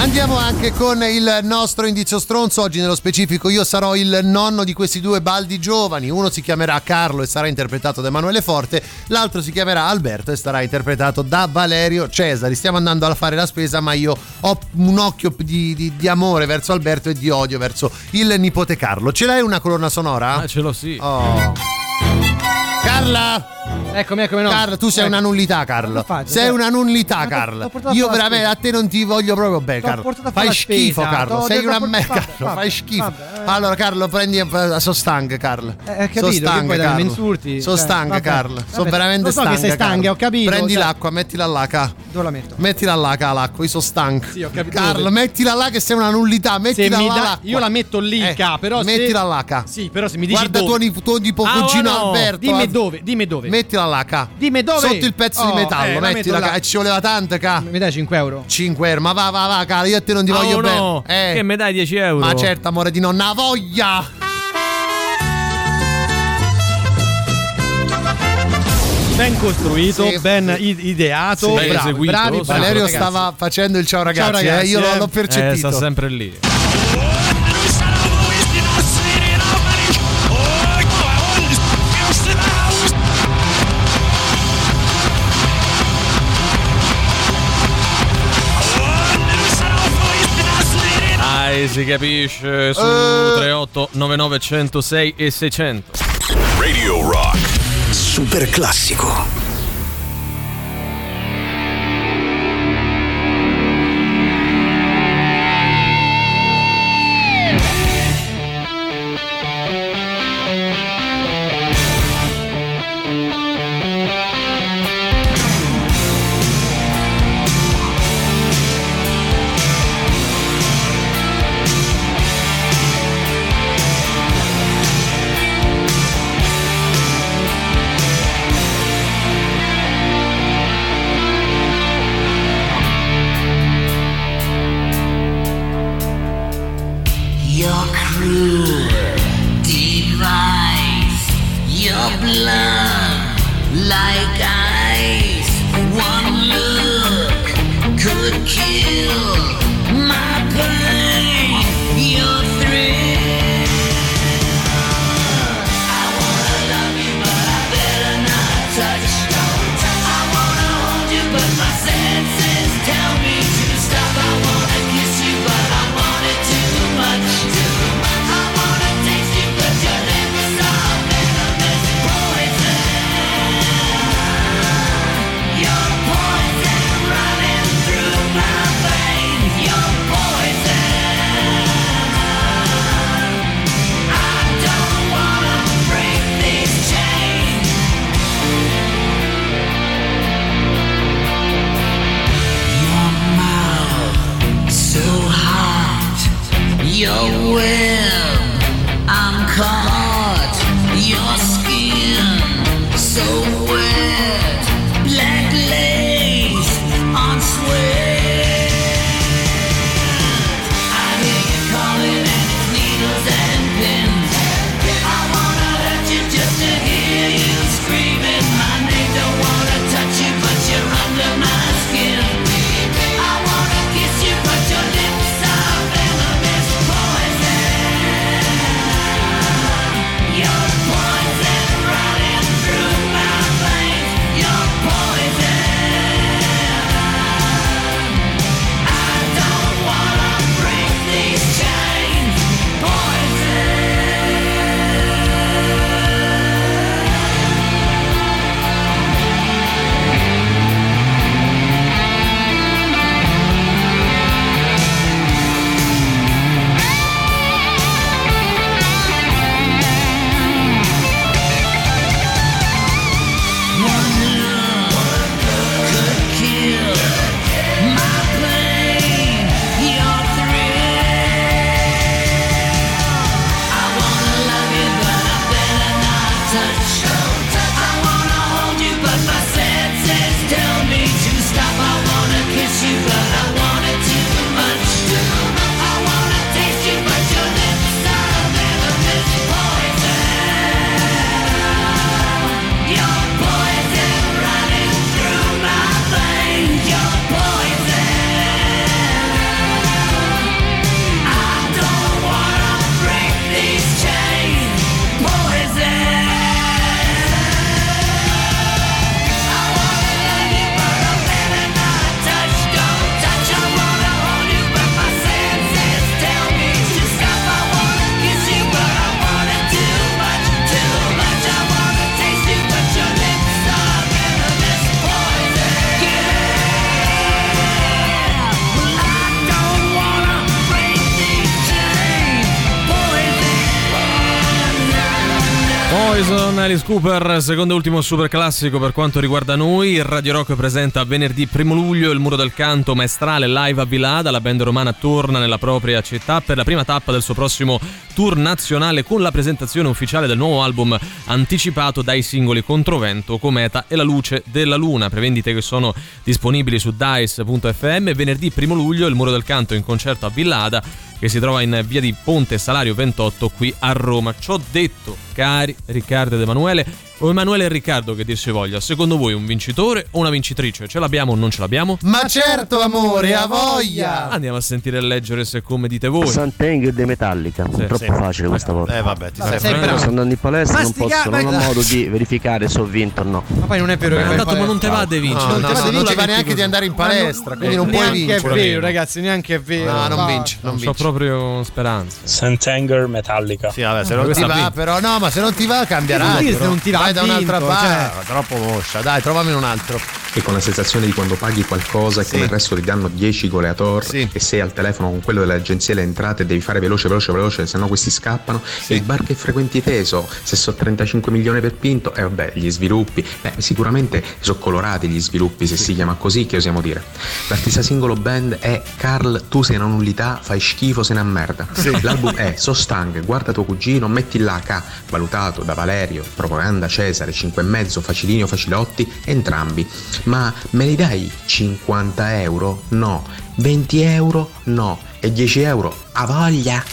Andiamo anche con il nostro indizio stronzo, oggi nello specifico io sarò il nonno di questi due baldi giovani, uno si chiamerà Carlo e sarà interpretato da Emanuele Forte, l'altro si chiamerà Alberto e sarà interpretato da Valerio Cesari. Stiamo andando a fare la spesa, ma io ho un occhio di, di, di amore verso Alberto e di odio verso il nipote Carlo. Ce l'hai una colonna sonora? Ah, ce l'ho sì. Oh. Carla! Eccomi, eccomi, no. Carl, tu sei ecco. una nullità, Carl. Faccio, sei cioè... una nullità, Carl. Io veramente a te non ti voglio proprio bene, Carl. Fai schifo, Carlo. Sei una me, Carlo. Fai schifo. Allora, Carlo, prendi. So stanca, Carl. Eh, capito, so stanca, Carl. So stanca, Carl. So veramente stanca. So che sei stanca, ho capito. Prendi l'acqua, mettila là, ca. Dove la metto? Mettila là, ca, l'acqua. Io so stanca. Sì, ho capito. Carl, mettila là che sei una nullità. Mettila là. Io la metto lì, ca, però. Mettila là, ca. Sì, però se mi dici. Guarda tuo cugino Alberto. Dimmi dove, dimmi dove. Mettila là, ca. Dimmi dove. Sotto il pezzo oh, di metallo, eh, mettila là. Ca. E ci voleva tanto, ca. Mi dai cinque euro? cinque euro, ma va, va, va, ca. Io a te non ti oh, voglio bene. No. Eh. Che mi dai dieci euro? Ma certo, amore di nonna voglia. Ben costruito, sì, ben ideato, sì, bravo, eseguito, bravi, bravo. Valerio ragazzi. Stava facendo il ciao ragazzi, ciao ragazzi eh, io eh, l'ho percepito. Eh, sta sempre lì. Si capisce su uh. tre otto nove nove uno zero sei e sei zero zero. Radio Rock Super Classico. Poison, Alice Cooper, secondo e ultimo super classico per quanto riguarda noi. Il Radio Rock presenta venerdì primo luglio il Muro del Canto, maestrale live a Villada. La band romana torna nella propria città per la prima tappa del suo prossimo tour nazionale, con la presentazione ufficiale del nuovo album anticipato dai singoli Controvento, Cometa e La Luce della Luna. Prevendite che sono disponibili su dice punto effe emme. Venerdì primo luglio il Muro del Canto in concerto a Villada, che si trova in via di Ponte Salario ventotto qui a Roma. Ciò detto, cari Riccardo ed Emanuele, o Emanuele e Riccardo che dir si voglia, secondo voi un vincitore o una vincitrice? Ce l'abbiamo o non ce l'abbiamo? Ma certo amore, a voglia! Andiamo a sentire e leggere se come dite voi. Sentenger dei Metallica, sì, troppo sì, facile questa volta. Eh vabbè, ti sei sempre... Sto andando in palestra, ma non posso, non ho modo di verificare se ho vinto o no. Ma poi non è vero che vai in palestra. Ma non te va di vincere. No, non te va di vincere, neanche di andare in palestra, quindi non puoi vincere. Neanche è vero ragazzi, neanche è vero. No, non vinci, non vinci. Proprio speranza. Sentenger Metallica. Sì, vabbè, se non ti va però, no, ma se non ti va cambia radio. Se non ti va, vai da un'altra parte. Troppo moscia, dai, trovami un altro. E con la sensazione di quando paghi qualcosa e sì, come il resto ti danno dieci goleator, sì, e sei al telefono con quello dell'agenzia delle entrate e devi fare veloce, veloce, veloce, se no questi scappano. Sì. E il bar che frequenti teso, se so trentacinque milioni per Pinto, e eh, vabbè, gli sviluppi, beh, sicuramente sono colorati gli sviluppi, se sì, si chiama così, che osiamo dire. L'artista singolo band è Carl, tu sei una nullità, fai schifo, sei una merda. Sì. L'album è Sostang, guarda tuo cugino, metti là K, valutato da Valerio, Propaganda, Cesare, cinque e mezzo, Facilini o Facilotti, entrambi. Ma me li dai cinquanta euro? No. venti euro? No. E dieci euro? A voglia!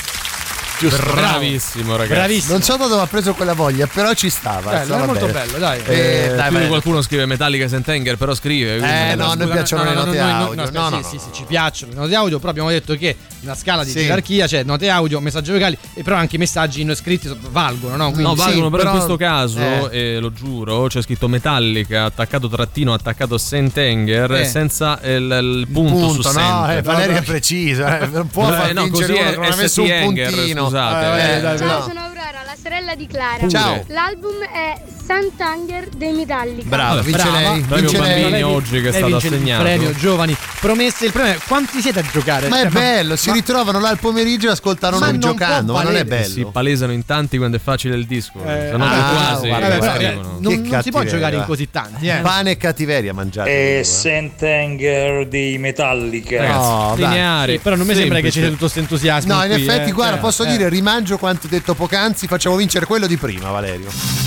Giusto. Bravissimo ragazzi, bravissimo. Non so da dove ha preso quella voglia, però ci stava. Eh, stava molto bene. Bello, dai. Eh, eh, dai bene. Qualcuno scrive Metallica Sentenger, però scrive. Eh no, a noi piacciono le note audio. No, no, sì, sì, ci piacciono le note audio, però abbiamo detto che la scala di sì, gerarchia c'è, cioè note audio, messaggi vocali, e però anche i messaggi non scritti valgono, no? Quindi, no, valgono, sì, però, però in questo caso, eh. eh, lo giuro, c'è scritto Metallica, attaccato trattino, attaccato Sentenger, eh. senza il, il punto, punto su no, eh, Valeria è precisa, eh, non può far vincere uno che non ha messo un puntino. Scusate, eh, eh, dai, ciao, no, sono Aurora, la sorella di Clara. Pure. Ciao. L'album è Sentenger dei Metallica. Brava, vince lei. Vince lei oggi, che è stato assegnato. Premio giovani promesse. Il premio è quanti siete a giocare? Ma cioè, è bello, ma... si ritrovano là al pomeriggio e ascoltano noi giocando. Ma non è bello. Si palesano in tanti quando è facile il disco. Eh, se no, ah, quasi. Guarda, guarda, eh, non, non si può giocare in così tanti. Eh. Pane e cattiveria mangiare. E Sentenger dei Metallica. Ragazzi, lineare. Però non mi sembra che ci sia tutto questo entusiasmo. No, in effetti, guarda, posso dire. Rimangio quanto detto poc'anzi, facciamo vincere quello di prima, Valerio.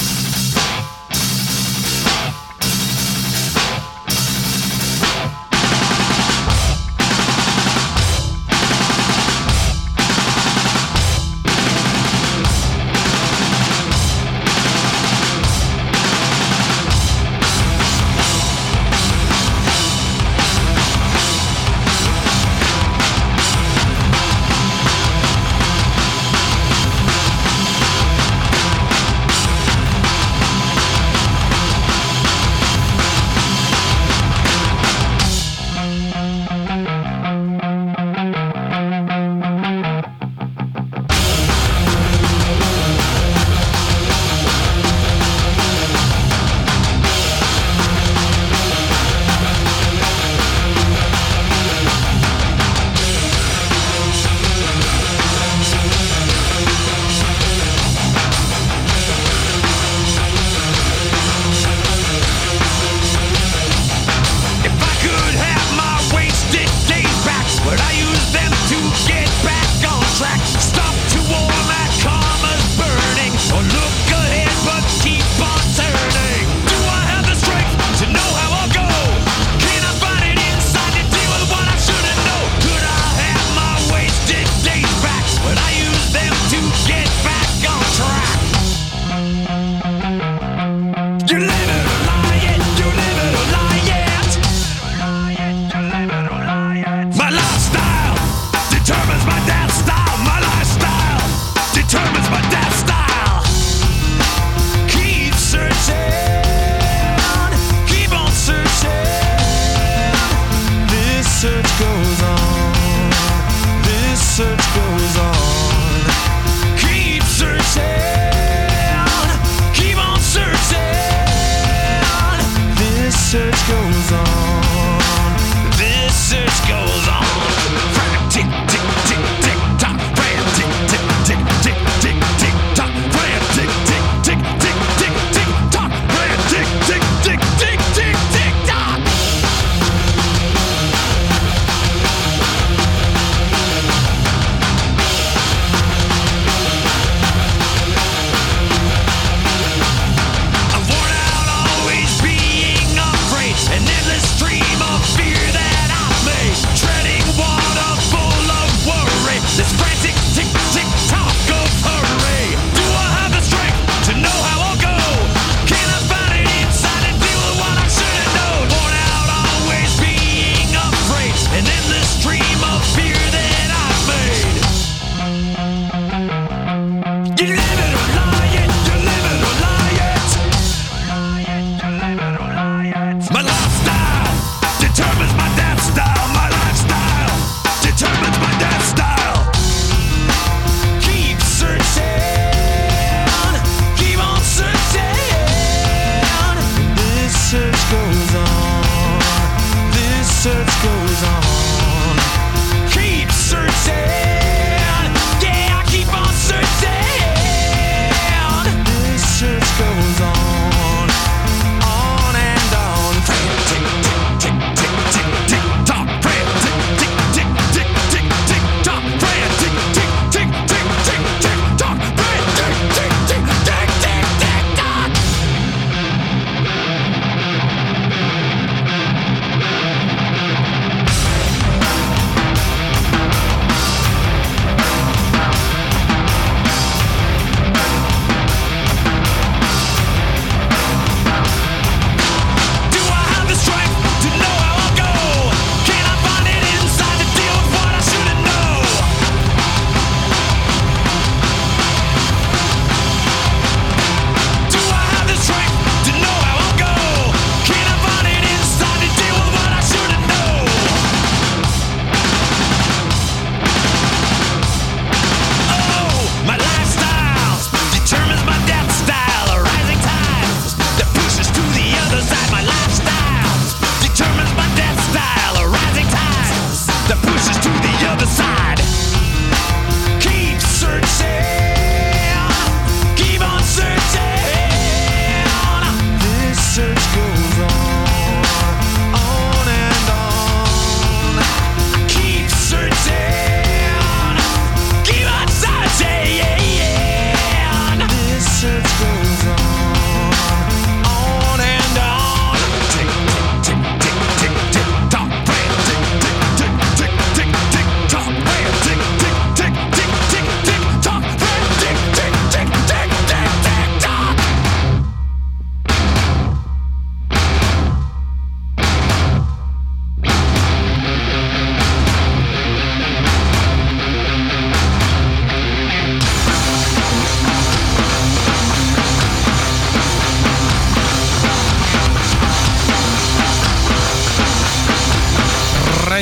Tick, tick,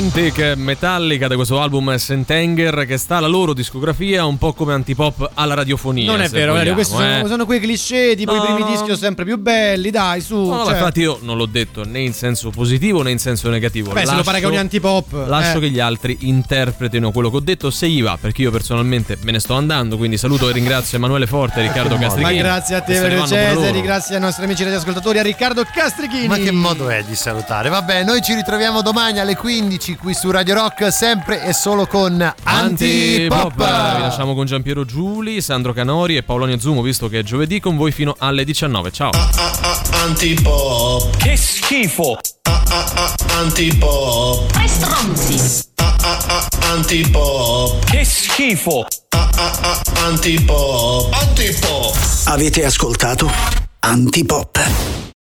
Romantic Metallica, da questo album Sentenger, che sta alla loro discografia un po' come Antipop alla radiofonia. Non è vero, vogliamo, questi eh. sono, sono quei cliché tipo no, i primi no, dischi sono sempre più belli, dai su. No, cioè. Infatti io non l'ho detto né in senso positivo né in senso negativo. Beh, lascio, se lo paragoni Antipop, lascio eh. che gli altri interpretino quello che ho detto, se gli va, perché io personalmente me ne sto andando, quindi saluto e ringrazio Emanuele Forte e Riccardo Castrichini. Ma grazie a te, Valerio Cesari, grazie ai nostri amici radioascoltatori, a Riccardo Castrichini. Ma che modo è di salutare? Vabbè, noi ci ritroviamo domani alle quindici qui su Radio Rock, sempre e solo con Antipop. Vi lasciamo con Giampiero Giuli, Sandro Canori e Paolonio Zumo, visto che è giovedì, con voi fino alle diciannove. Ciao. Ah, ah, ah, Antipop. Che schifo. Ah, ah, ah, Antipop. Tre stronzi. Ah, ah, ah, Antipop. Che schifo. Ah, ah, ah, Antipop. Antipop. Avete ascoltato Antipop.